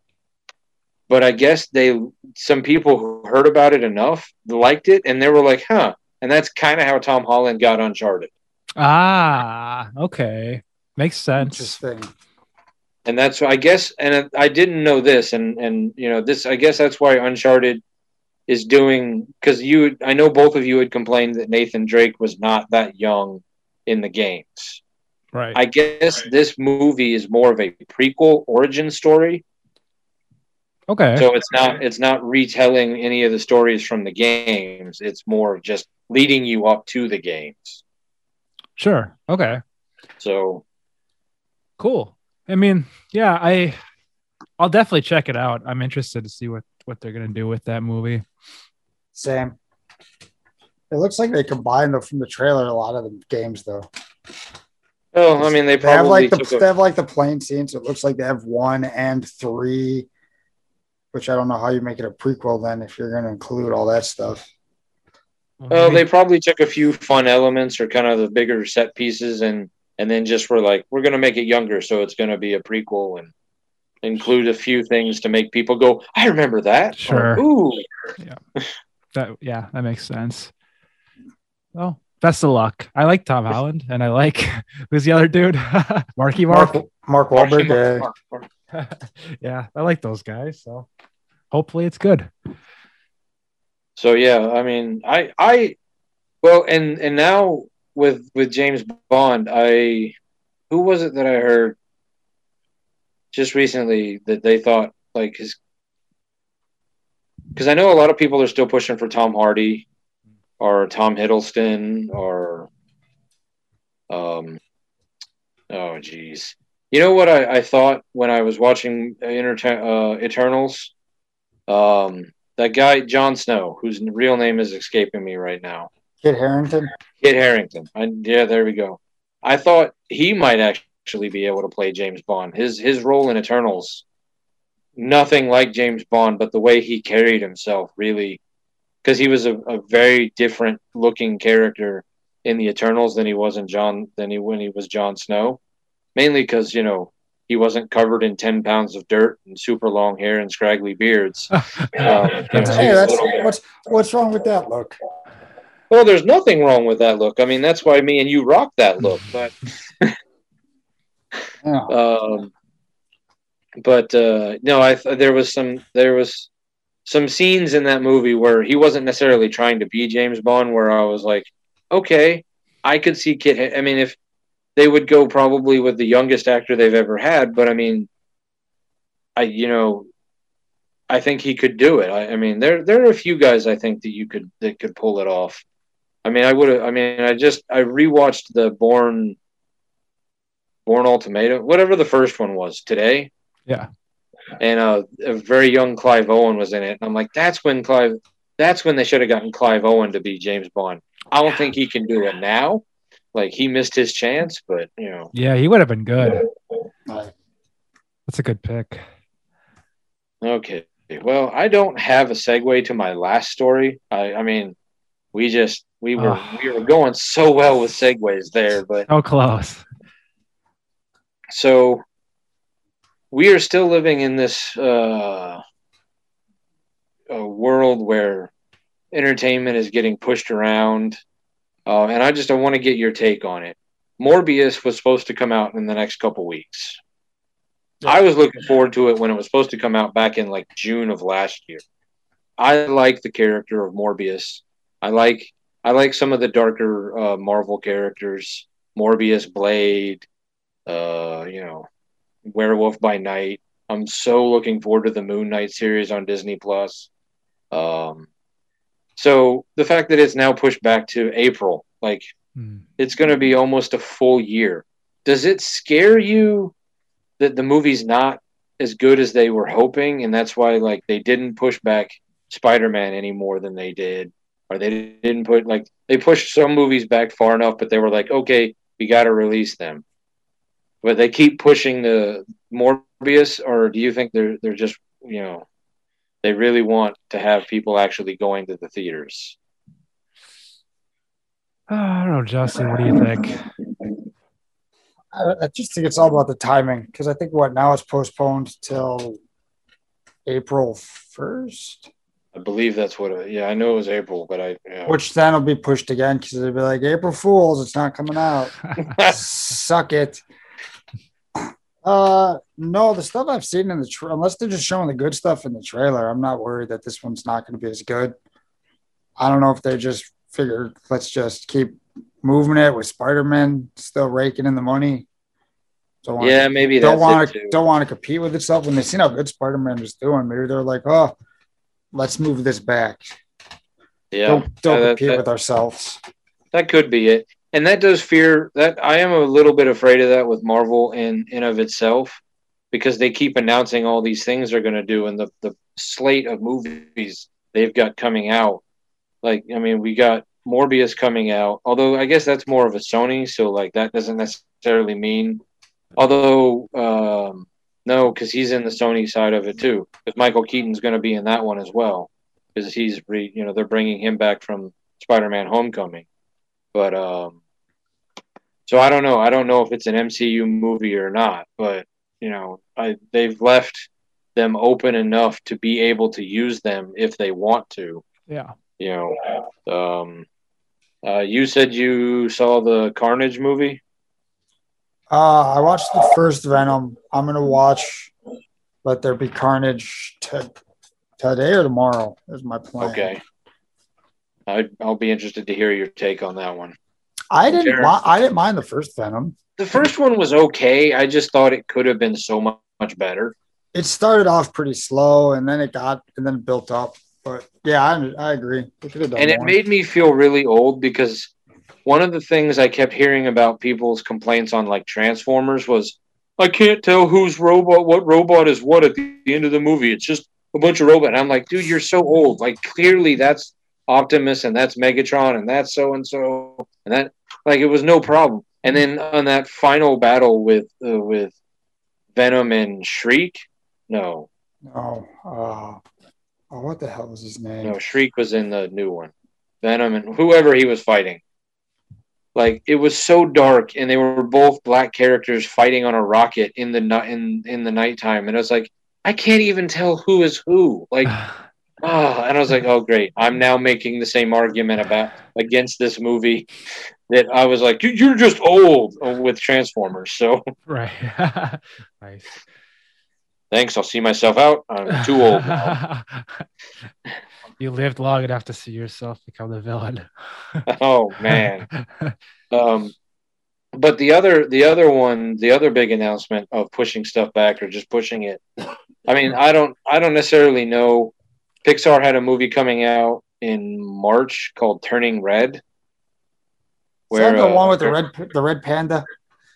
But I guess they, some people who heard about it enough liked it, and they were like, huh. And that's kind of how Tom Holland got Uncharted. Ah, okay. Makes sense. Interesting. And that's, I guess, and I didn't know this, and, and you know, this, I guess that's why Uncharted is doing, because you, I know both of you had complained that Nathan Drake was not that young in the games. Right. I guess right. This movie is more of a prequel origin story. Okay. So it's not it's not retelling any of the stories from the games. It's more of just leading you up to the games. Sure. Okay. So cool. I mean, yeah, I I'll definitely check it out. I'm interested to see what, what they're gonna do with that movie. Sam. It looks like they combined the, from the trailer a lot of the games though. Oh, I mean they probably they have like the a- they have like the plane scenes. It looks like they have one and three. Which I don't know how you make it a prequel then if you're going to include all that stuff. Well, they probably took a few fun elements or kind of the bigger set pieces and, and then just were like, we're going to make it younger. So it's going to be a prequel and include a few things to make people go, I remember that. Sure. Or, ooh. Yeah. that, yeah, that makes sense. Well, best of luck. I like Tom Holland and I like who's the other dude? Marky Mark. Mark, Mark Wahlberg. Mark, Mark, Mark, Mark. Yeah, I like those guys, so hopefully it's good. So yeah, I mean, I I well and and now with with James Bond, I who was it that I heard just recently that they thought like his, because I know a lot of people are still pushing for Tom Hardy or Tom Hiddleston or um oh geez. You know what I, I thought when I was watching Inter- uh, Eternals? Um, that guy, Jon Snow, whose real name is escaping me right now. Kit Harington? Kit Harington. I, yeah, there we go. I thought he might actually be able to play James Bond. His his role in Eternals, nothing like James Bond, but the way he carried himself, really. Because he was a, a very different looking character in the Eternals than he was in John, than he when he was Jon Snow. Mainly because, you know, he wasn't covered in ten pounds of dirt and super long hair and scraggly beards. um, that's, hey, that's, what's, what's wrong with that look? Well, there's nothing wrong with that look. I mean, that's why me and you rock that look. But, oh. um, but uh, no, I there was some there was some scenes in that movie where he wasn't necessarily trying to be James Bond, where I was like, okay, I could see Kit. I mean, if they would go probably with the youngest actor they've ever had. But I mean, I, you know, I think he could do it. I, I mean, there, there are a few guys I think that you could, that could pull it off. I mean, I would have, I mean, I just, I rewatched the Born, Born Ultimatum, whatever the first one was today. Yeah. And uh, a very young Clive Owen was in it. And I'm like, that's when Clive, that's when they should have gotten Clive Owen to be James Bond. I don't think he can do it now. Like, he missed his chance, but, you know. Yeah, he would have been good. That's a good pick. Okay. Well, I don't have a segue to my last story. I, I mean, we just, we were oh. we were going so well with segues there, but. So close. So, we are still living in this uh, a world where entertainment is getting pushed around. Uh, and I just I want to get your take on it. Morbius was supposed to come out in the next couple weeks. Yeah. I was looking forward to it when it was supposed to come out back in like June of last year. I like the character of Morbius. I like I like some of the darker uh, Marvel characters. Morbius, Blade, uh, you know, Werewolf by Night. I'm so looking forward to the Moon Knight series on Disney Plus. Um So the fact that it's now pushed back to April, like mm. it's going to be almost a full year. Does it scare you that the movie's not as good as they were hoping? And that's why like they didn't push back Spider-Man any more than they did. or they didn't put, like, they pushed some movies back far enough, but they were like, okay, we got to release them. But they keep pushing the Morbius, or do you think they're they're just, you know, they really want to have people actually going to the theaters? Oh, I don't know, Justin, what do you think? I, I just think it's all about the timing, because I think what now is postponed till April first. I believe that's what it, yeah, I know it was April, but I... You know. Which then will be pushed again, because they'll be like, April Fools, it's not coming out. Suck it. Uh, no, the stuff I've seen in the... Tra- unless they're just showing the good stuff in the trailer, I'm not worried that this one's not going to be as good. I don't know if they just figured, let's just keep moving it with Spider-Man still raking in the money. Don't wanna, yeah, maybe don't want to don't want to compete with itself. When they seen how good Spider-Man was doing, maybe they're like, oh, let's move this back. Yeah, don't, don't uh, that, compete that, with ourselves. That could be it, and that does fear that I am a little bit afraid of that with Marvel in in of itself, because they keep announcing all these things they're going to do, and the the slate of movies they've got coming out. Like, I mean, we got Morbius coming out, although I guess that's more of a Sony, so like that doesn't necessarily mean. Although, um, no, because he's in the Sony side of it too. Because Michael Keaton's going to be in that one as well, because he's, re, you know, they're bringing him back from Spider-Man: Homecoming. But um, so I don't know. I don't know if it's an M C U movie or not. But you know, I, they've left them open enough to be able to use them if they want to. Yeah. You know, um, uh, you said you saw the Carnage movie. Uh, I watched the first Venom. I'm going to watch Let There Be Carnage t- today or tomorrow is my plan. Okay. I, I'll be interested to hear your take on that one. I didn't Jared, mi- I didn't mind the first Venom. The first one was okay. I just thought it could have been so much, much better. It started off pretty slow, and then it got – and then it built up. But, yeah, I, I agree. It could have done and more. It made me feel really old because – one of the things I kept hearing about people's complaints on like Transformers was, I can't tell who's robot, what robot is what at the end of the movie. It's just a bunch of robot. And I'm like, dude, you're so old. Like clearly that's Optimus and that's Megatron and that's so-and-so. And that like, it was no problem. And then on that final battle with, uh, with Venom and Shriek. No. Oh, uh, oh, what the hell was his name? No, Shriek was in the new one. Venom and whoever he was fighting. Like it was so dark, and they were both black characters fighting on a rocket in the in in the nighttime, and I was like, I can't even tell who is who. Like, oh, and I was like, oh great, I'm now making the same argument about against this movie that I was like, you, you're just old with Transformers. So right, nice. Thanks, I'll see myself out. I'm too old now. You lived long enough to see yourself become the villain. Oh man! um, but the other, the other one, the other big announcement of pushing stuff back or just pushing it. I mean, I don't, I don't necessarily know. Pixar had a movie coming out in March called Turning Red. Where, is that the uh, one with the red, the red panda?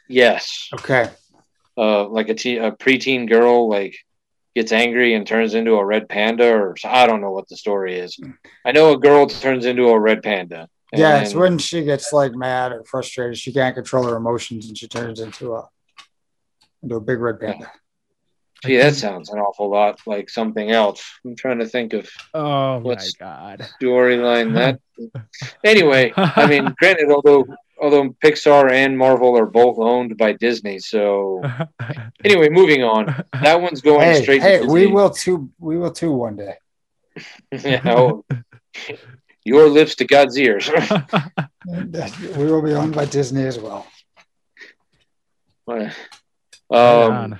Yes. Okay. Uh, like a, te- a preteen girl, like. Gets angry and turns into a red panda, or I don't know what the story is. I know a girl turns into a red panda. Yeah, it's when she gets like mad or frustrated, she can't control her emotions, and she turns into a into a big red panda. Gee, that sounds an awful lot like something else. I'm trying to think of oh my god storyline that. Anyway, I mean, granted, although. Although Pixar and Marvel are both owned by Disney, so anyway, moving on. That one's going hey, straight. Hey, to Disney. we will too. We will too one day. You know, your lips to God's ears. We will be owned by Disney as well. Um,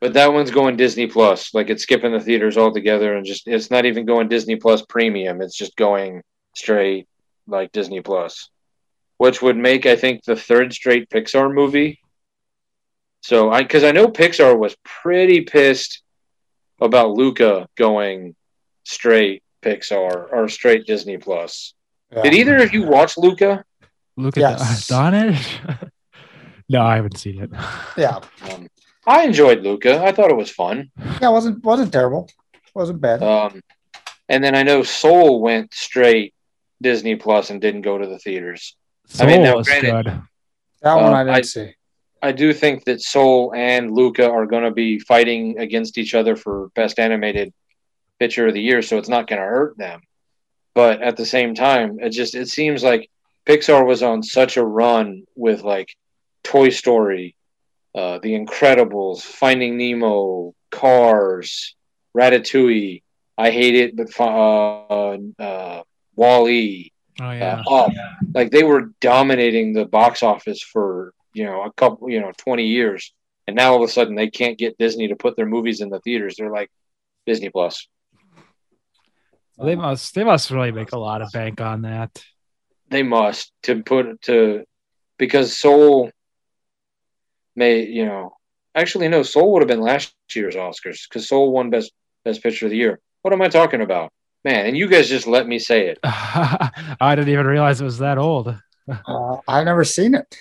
but that one's going Disney Plus. Like it's skipping the theaters altogether, and just it's not even going Disney Plus Premium. It's just going straight. Like Disney Plus, which would make, I think, the third straight Pixar movie. So I, because I know Pixar was pretty pissed about Luca going straight Pixar or straight Disney Plus. Yeah. Did either of you watch Luca? Luca, yes. Donish? No, I haven't seen it. Yeah, um, I enjoyed Luca. I thought it was fun. Yeah, it wasn't wasn't terrible. It wasn't bad. Um, And then I know Soul went straight Disney Plus and didn't go to the theaters. Soul I mean, now, granted, was good. That one uh, I didn't I, see. I do think that Soul and Luca are going to be fighting against each other for Best Animated Picture of the Year, so it's not going to hurt them. But at the same time, it just it seems like Pixar was on such a run with like Toy Story, uh, The Incredibles, Finding Nemo, Cars, Ratatouille, I Hate It, but uh, uh, Wall-E. Oh yeah. Uh, Up. Yeah, like they were dominating the box office for you know a couple, you know, twenty years, and now all of a sudden they can't get Disney to put their movies in the theaters. They're like Disney Plus. Well, they must, they must really make a lot of bank on that. They must to put to because Soul may you know actually no Soul would have been last year's Oscars because Soul won best best picture of the year. What am I talking about? Man, and you guys just let me say it. I didn't even realize it was that old. uh, I've never seen it.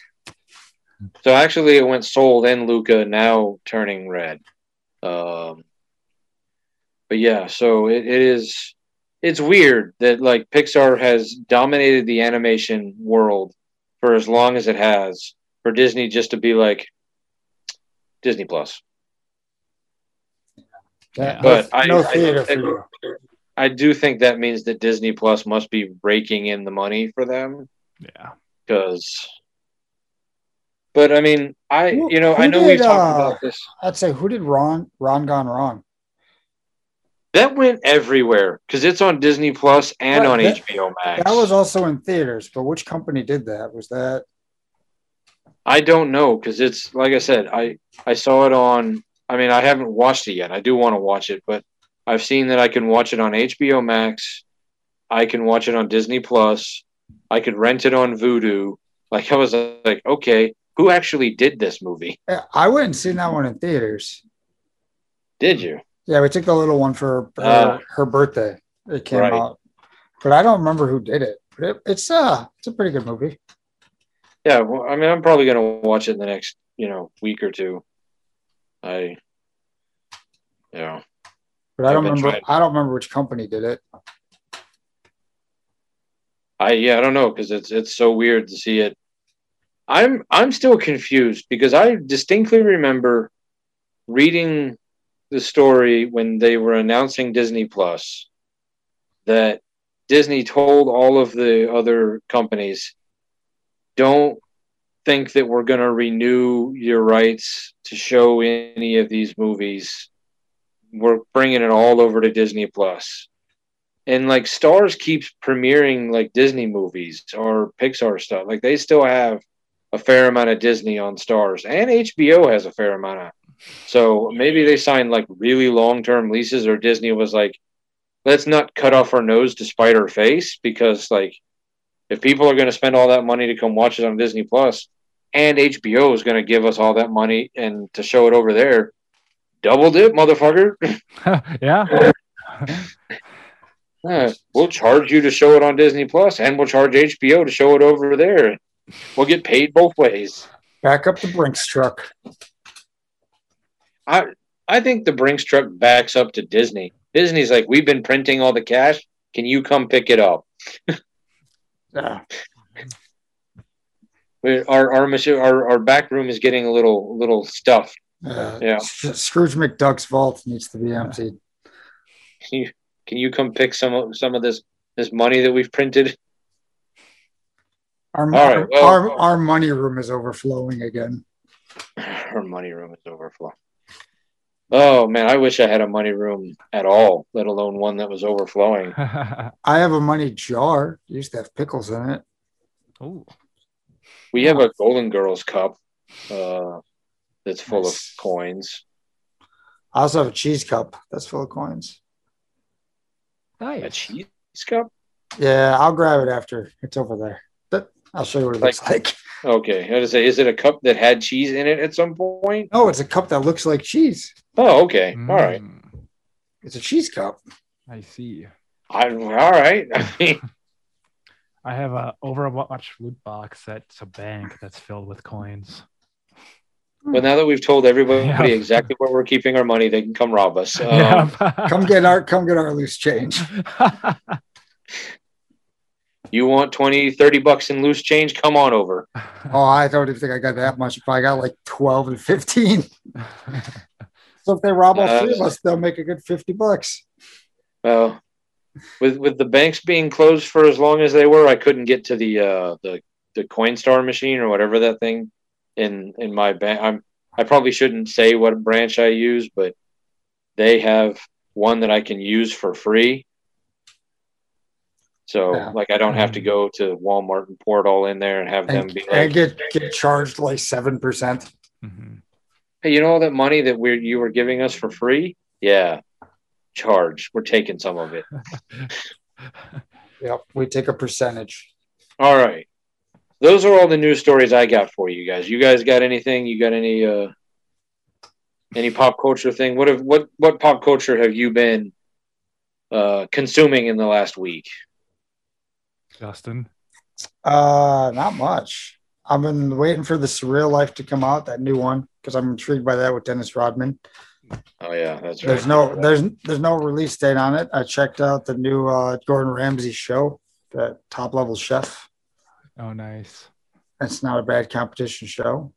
So actually, it went Soul and Luca, now Turning Red. Um, but yeah, so it, it is. It's weird that like Pixar has dominated the animation world for as long as it has. For Disney just to be like Disney Plus. Yeah, but no, I, no theater I, for I, you. I, I do think that means that Disney Plus must be raking in the money for them. Yeah. Because, but I mean, I, who, you know, I know did, we've talked uh, about this. I'd say, who did Ron, Ron Gone Wrong? That went everywhere because it's on Disney Plus and right, on that, H B O Max. That was also in theaters, but which company did that? Was that? I don't know because it's, like I said, I, I saw it on, I mean, I haven't watched it yet. I do want to watch it, but I've seen that I can watch it on H B O Max. I can watch it on Disney Plus. I could rent it on Vudu. Like I was like, okay, who actually did this movie? I wouldn't see that one in theaters. Did you? Yeah, we took the little one for her, uh, her birthday. It came right. out, but I don't remember who did it. But it, it's uh it's a pretty good movie. Yeah, well, I mean, I'm probably gonna watch it in the next you know week or two. I, you know. But I don't remember. I don't remember which company did it. I yeah, I don't know because it's it's so weird to see it. I'm I'm still confused because I distinctly remember reading the story when they were announcing Disney Plus that Disney told all of the other companies, "Don't think that we're going to renew your rights to show any of these movies. We're bringing it all over to Disney Plus." And like Stars keeps premiering like Disney movies or Pixar stuff. Like they still have a fair amount of Disney on Stars, and H B O has a fair amount of. So maybe they signed like really long-term leases, or Disney was like, let's not cut off our nose to spite our face, because like if people are going to spend all that money to come watch it on Disney Plus, and H B O is going to give us all that money and to show it over there. Double dip, motherfucker. Yeah. Yeah. We'll charge you to show it on Disney Plus, and we'll charge H B O to show it over there. We'll get paid both ways. Back up the Brinks truck. I I think the Brinks truck backs up to Disney. Disney's like, we've been printing all the cash. Can you come pick it up? Nah. Our our our our back room is getting a little little stuffed. Uh, yeah, Scrooge McDuck's vault needs to be emptied. Can you, can you come pick some of some of this this money that we've printed? Our money, All right, well, our, well. our money room is overflowing again. Our money room is overflowing. Oh man, I wish I had a money room at all, let alone one that was overflowing. I have a money jar. It used to have pickles in it. Oh, we have a Golden Girls cup. Uh, That's full nice. of coins. I also have a cheese cup that's full of coins. Nice. A cheese cup? Yeah, I'll grab it after. It's over there. But I'll show you what it like, looks like. Okay. I was gonna say, is it a cup that had cheese in it at some point? No, it's a cup that looks like cheese. Oh, okay. Mm. All right. It's a cheese cup. I see. I, all right. I mean, I have a Overwatch loot box at a bank that's filled with coins. But now that we've told everybody yeah. exactly where we're keeping our money, they can come rob us. Um, yeah. Come get our come get our loose change. You want twenty, thirty bucks in loose change? Come on over. Oh, I don't even think I got that much. But I got like twelve and fifteen. So if they rob all uh, three of us, they'll make a good fifty bucks. Well, with with the banks being closed for as long as they were, I couldn't get to the uh, the the Coinstar machine or whatever that thing in in my bank. I'm I probably shouldn't say what branch I use, but they have one that I can use for free. So yeah. like I don't have to go to Walmart and pour it all in there and have and, them be like, and get get charged like seven percent. Mm-hmm. Hey, you know all that money that we you were giving us for free? Yeah. Charge. We're taking some of it. Yep, we take a percentage. All right. Those are all the news stories I got for you guys. You guys got anything? You got any uh any pop culture thing? What have what what pop culture have you been uh consuming in the last week? Justin? Uh not much. I've been waiting for This Real Life to come out, that new one, because I'm intrigued by that with Dennis Rodman. Oh yeah, that's right. There's no there's there's no release date on it. I checked out the new uh, Gordon Ramsay show, the Top Level Chef. Oh, nice. That's not a bad competition show.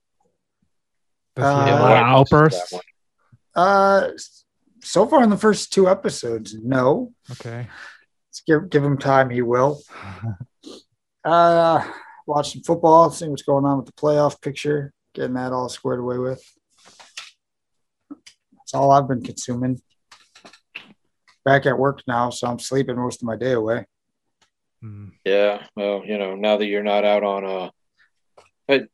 Uh, a lot of outbursts. Uh, so far in the first two episodes, no. Okay. Let's give give him time. He will. uh, watch some football, seeing what's going on with the playoff picture, getting that all squared away with. All I've been consuming. Back at work now, so I'm sleeping most of my day away. Yeah, well, you know, now that you're not out on uh but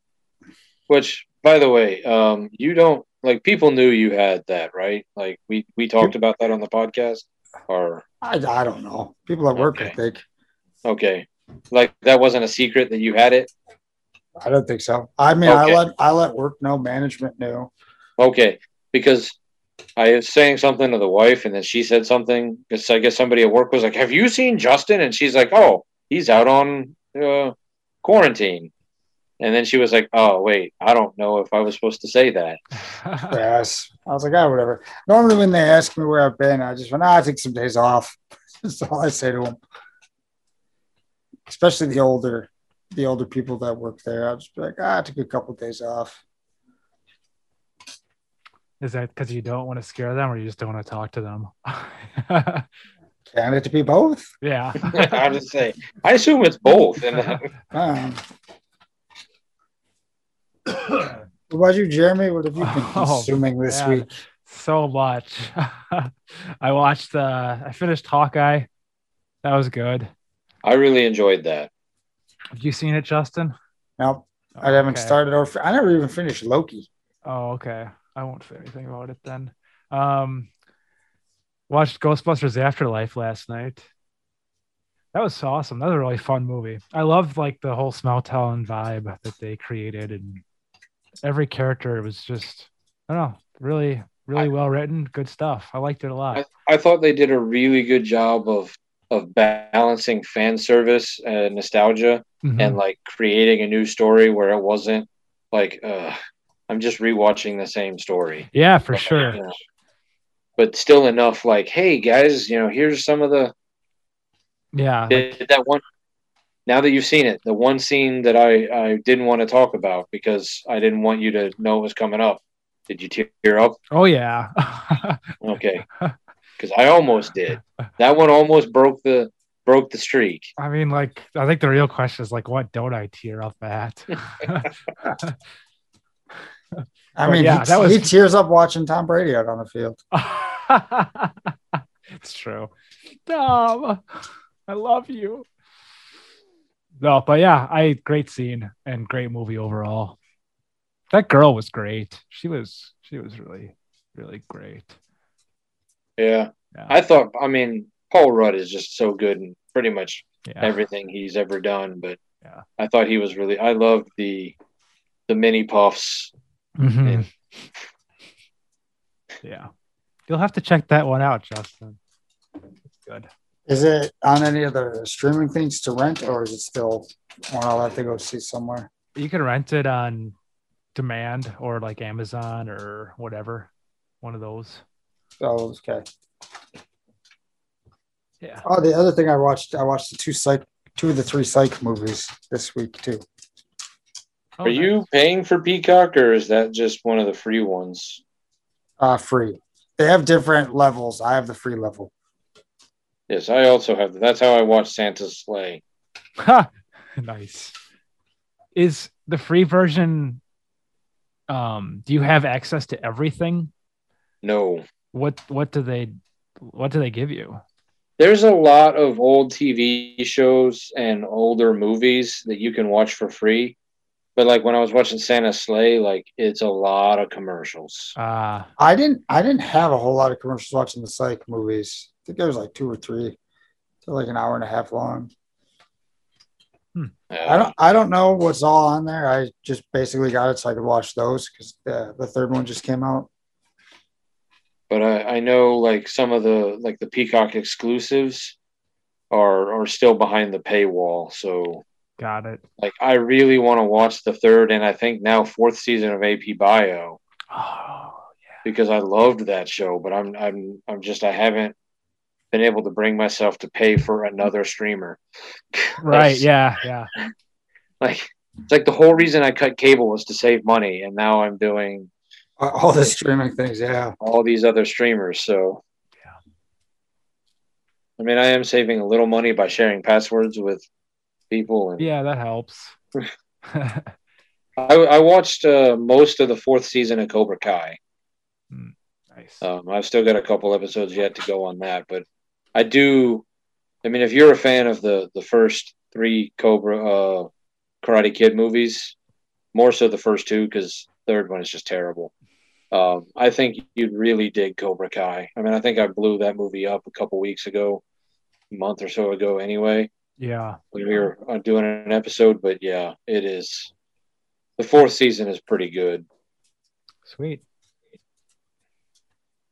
which by the way, um you don't like people knew you had that, right? Like we we talked about that on the podcast or I, I don't know. People at work, okay. I think. Okay. Like that wasn't a secret that you had it? I don't think so. I mean, okay. I let I let work know, management knew. Okay. Because I was saying something to the wife, and then she said something. Because I guess somebody at work was like, "Have you seen Justin?" And she's like, "Oh, he's out on uh, quarantine." And then she was like, "Oh, wait, I don't know if I was supposed to say that." Yes, I was like, "Oh, whatever." Normally, when they ask me where I've been, I just went, "Ah, I take some days off." That's all I say to them. Especially the older, the older people that work there, I'll just be like, "Ah, I took a couple of days off." Is that because you don't want to scare them or you just don't want to talk to them? Can it be both? Yeah. I would say, I assume it's both. um, what about you, Jeremy? What have you been consuming oh, this man. week? So much. I watched, uh, I finished Hawkeye. That was good. I really enjoyed that. Have you seen it, Justin? Nope. I haven't okay. started or I never even finished Loki. Oh, okay. I won't say anything about it then. Um, watched Ghostbusters Afterlife last night. That was awesome. That was a really fun movie. I love like the whole Smelltown vibe that they created, and every character was just, I don't know, really, really I, well written. Good stuff. I liked it a lot. I, I thought they did a really good job of of balancing fan service and nostalgia, mm-hmm. and like creating a new story where it wasn't like. Uh, I'm just rewatching the same story. Yeah, for but, sure. You know, but still enough, like, hey guys, you know, here's some of the. Yeah. Did, did that one. Now that you've seen it, the one scene that I, I didn't want to talk about because I didn't want you to know it was coming up. Did you tear up? Oh yeah. Okay. Because I almost did. That one almost broke the broke the streak. I mean, like, I think the real question is like, what don't I tear up at? I mean, yeah, he, that was... he tears up watching Tom Brady out on the field. It's true. Tom, I love you. No, but yeah, I great scene and great movie overall. That girl was great. She was she was really, really great. Yeah. yeah. I thought, I mean, Paul Rudd is just so good in pretty much yeah. everything he's ever done. But yeah. I thought he was really, I loved the the mini puffs. Mm-hmm. And... yeah, you'll have to check that one out, Justin. It's good. Is it on any of the streaming things to rent, or is it still one I'll have to go see somewhere? You can rent it on demand, or like Amazon or whatever, one of those. Oh, okay. Yeah. Oh, the other thing I watched, I watched the two psych, two of the three psych movies this week too. Oh, Are nice. you paying for Peacock, or is that just one of the free ones? Uh, free. They have different levels. I have the free level. Yes, I also have that. That's how I watch Santa's Sleigh. Ha! Nice. Is the free version, um, do you have access to everything? No. What what do they what do they give you? There's a lot of old T V shows and older movies that you can watch for free. But like when I was watching Santa's Sleigh, like it's a lot of commercials. Uh, I didn't I didn't have a whole lot of commercials watching the psych movies. I think there was like two or three. They're like an hour and a half long. Hmm. Yeah. I don't I don't know what's all on there. I just basically got it so I could watch those because the, the third one just came out. But I, I know like some of the like the Peacock exclusives are are still behind the paywall, so got it. Like, I really want to watch the third and I think now fourth season of A P Bio. Oh, yeah. Because I loved that show, but I'm I'm I'm just I haven't been able to bring myself to pay for another streamer. Right? Yeah, yeah. Like it's like the whole reason I cut cable was to save money, and now I'm doing all, all the streaming things. Yeah, all these other streamers. So yeah. I mean, I am saving a little money by sharing passwords with people and yeah, that helps. I, I watched uh, most of the fourth season of Cobra Kai. Mm, nice. Um, I've still got a couple episodes yet to go on that, but I do. I mean, if you're a fan of the the first three Cobra uh, Karate Kid movies, more so the first two because third one is just terrible. Um, I think you'd really dig Cobra Kai. I mean, I think I blew that movie up a couple weeks ago, a month or so ago, anyway. Yeah, we were doing an episode, but yeah, it is. The fourth season is pretty good. Sweet.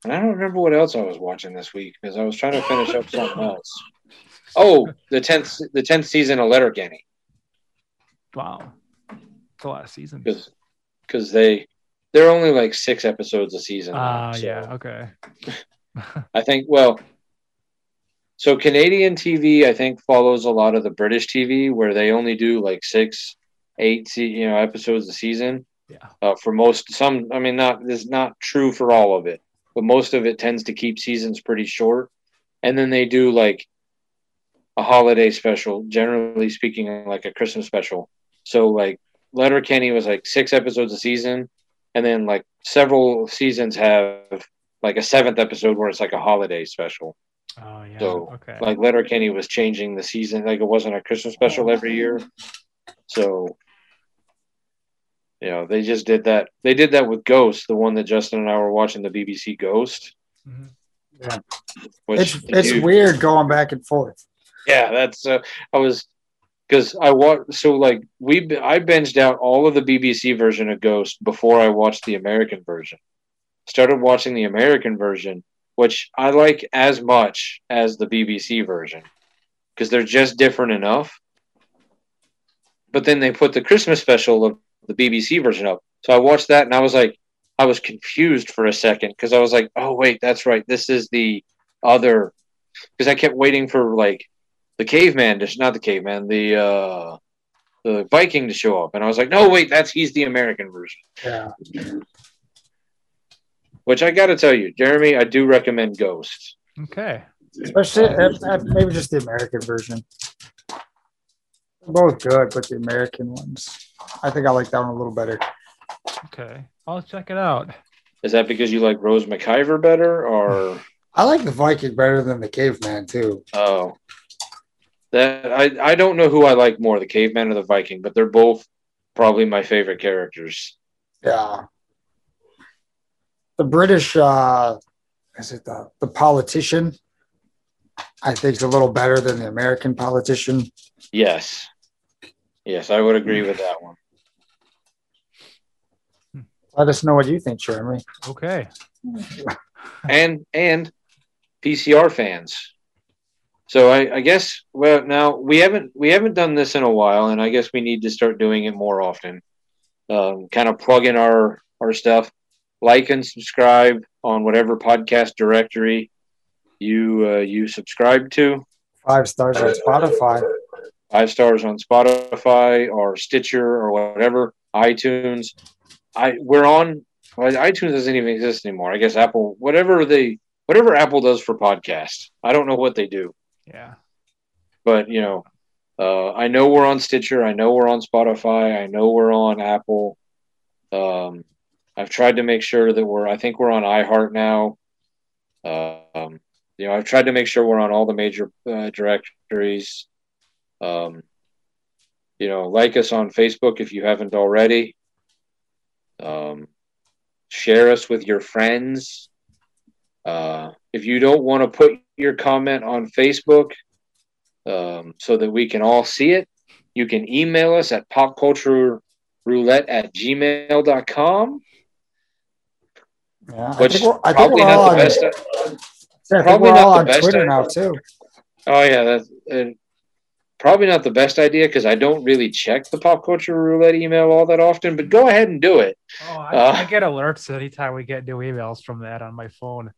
And I don't remember what else I was watching this week because I was trying to finish up something else. Oh, the tenth, the tenth season of Letterkenny. Wow, it's a lot of seasons. Because they, they're only like six episodes a season. Oh uh, so. yeah, okay. I think well. So Canadian T V, I think, follows a lot of the British T V where they only do like six, eight, you know, episodes a season. Yeah. Uh, for most, some, I mean, not this is not true for all of it, but most of it tends to keep seasons pretty short. And then they do like a holiday special, generally speaking, like a Christmas special. So like Letterkenny was like six episodes a season, and then like several seasons have like a seventh episode where it's like a holiday special. Oh yeah. So okay. Like Letterkenny was changing the season, like it wasn't a Christmas special every year. So you know, they just did that. They did that with Ghost, the one that Justin and I were watching, the B B C Ghost. Mm-hmm. Yeah. Which it's it's you, weird going back and forth. Yeah, that's uh, I was because I watched so like we I binged out all of the B B C version of Ghost before I watched the American version. Started watching the American version, which I like as much as the B B C version because they're just different enough. But then they put the Christmas special of the B B C version up. So I watched that and I was like, I was confused for a second because I was like, oh, wait, that's right. This is the other. Because I kept waiting for like the caveman, to, not the caveman, the, uh, the Viking to show up. And I was like, no, wait, that's he's the American version. Yeah. Which I got to tell you, Jeremy, I do recommend Ghost. Okay. Especially uh, maybe just the American version. They're both good, but the American ones, I think I like that one a little better. Okay. I'll check it out. Is that because you like Rose McIver better? Or I like the Viking better than the Caveman, too. Oh. that I, I don't know who I like more, the Caveman or the Viking, but they're both probably my favorite characters. Yeah. The British, uh, is it the, the politician? I think is a little better than the American politician. Yes. Yes, I would agree with that one. Let us know what you think, Jeremy. Okay. and and P C R fans. So I, I guess well now we haven't we haven't done this in a while, and I guess we need to start doing it more often. um, kind of plug in our, our stuff. Like and subscribe on whatever podcast directory you uh, you subscribe to. Five stars on Spotify. Five stars on Spotify or Stitcher or whatever, iTunes. I we're on well, iTunes doesn't even exist anymore. I guess Apple, whatever they whatever Apple does for podcasts. I don't know what they do. Yeah. But, you know, uh, I know we're on Stitcher. I know we're on Spotify. I know we're on Apple. Um, I've tried to make sure that we're, I think we're on iHeart now. Uh, um, you know, I've tried to make sure we're on all the major uh, directories. Um, you know, like us on Facebook if you haven't already. Um, share us with your friends. Uh, if you don't want to put your comment on Facebook, Um, so that we can all see it, you can email us at popcultureroulette at gmail dot com. Yeah, which is probably not the best. Probably not the best Twitter now too. Oh yeah, that's uh, probably not the best idea because I don't really check the Pop Culture Roulette email all that often. But go ahead and do it. Oh, I, uh, I get alerts anytime we get new emails from that on my phone.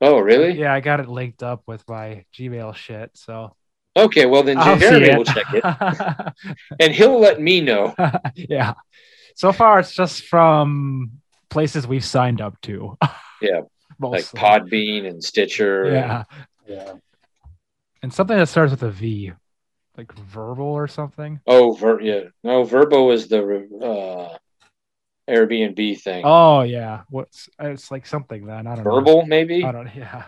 Oh really? Yeah, I got it linked up with my Gmail shit, so. Okay, well, then I'll Jeremy will check it, and he'll let me know. Yeah. So far, it's just from places we've signed up to. Yeah, mostly. Like Podbean and Stitcher. Yeah. And, yeah. And something that starts with a V, like Verbal or something. Oh, ver- yeah. No, Verbo is the uh, Airbnb thing. Oh, yeah. What's It's like something then. I don't Verbal, know. Verbal, maybe? I don't Yeah.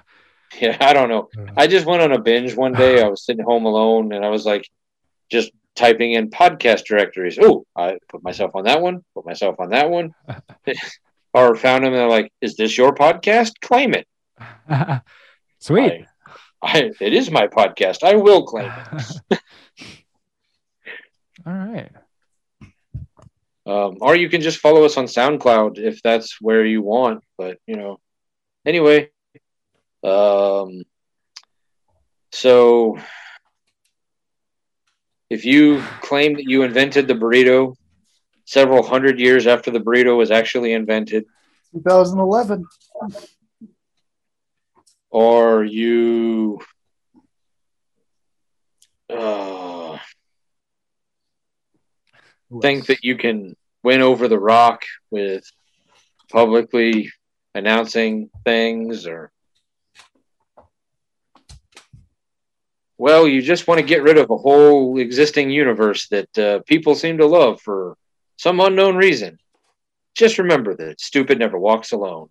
Yeah, I don't know. I just went on a binge one day. I was sitting home alone, and I was like, just typing in podcast directories. Oh, I put myself on that one. Put myself on that one. Or found them, and they're like, "Is this your podcast? Claim it." Sweet. I, I, it is my podcast. I will claim it. All right. Um, or you can just follow us on SoundCloud if that's where you want. But you know, anyway. Um, so if you claim that you invented the burrito several hundred years after the burrito was actually invented, twenty eleven, or you, uh, think that you can win over the Rock with publicly announcing things, or, well, you just want to get rid of a whole existing universe that uh, people seem to love for some unknown reason. Just remember that stupid never walks alone.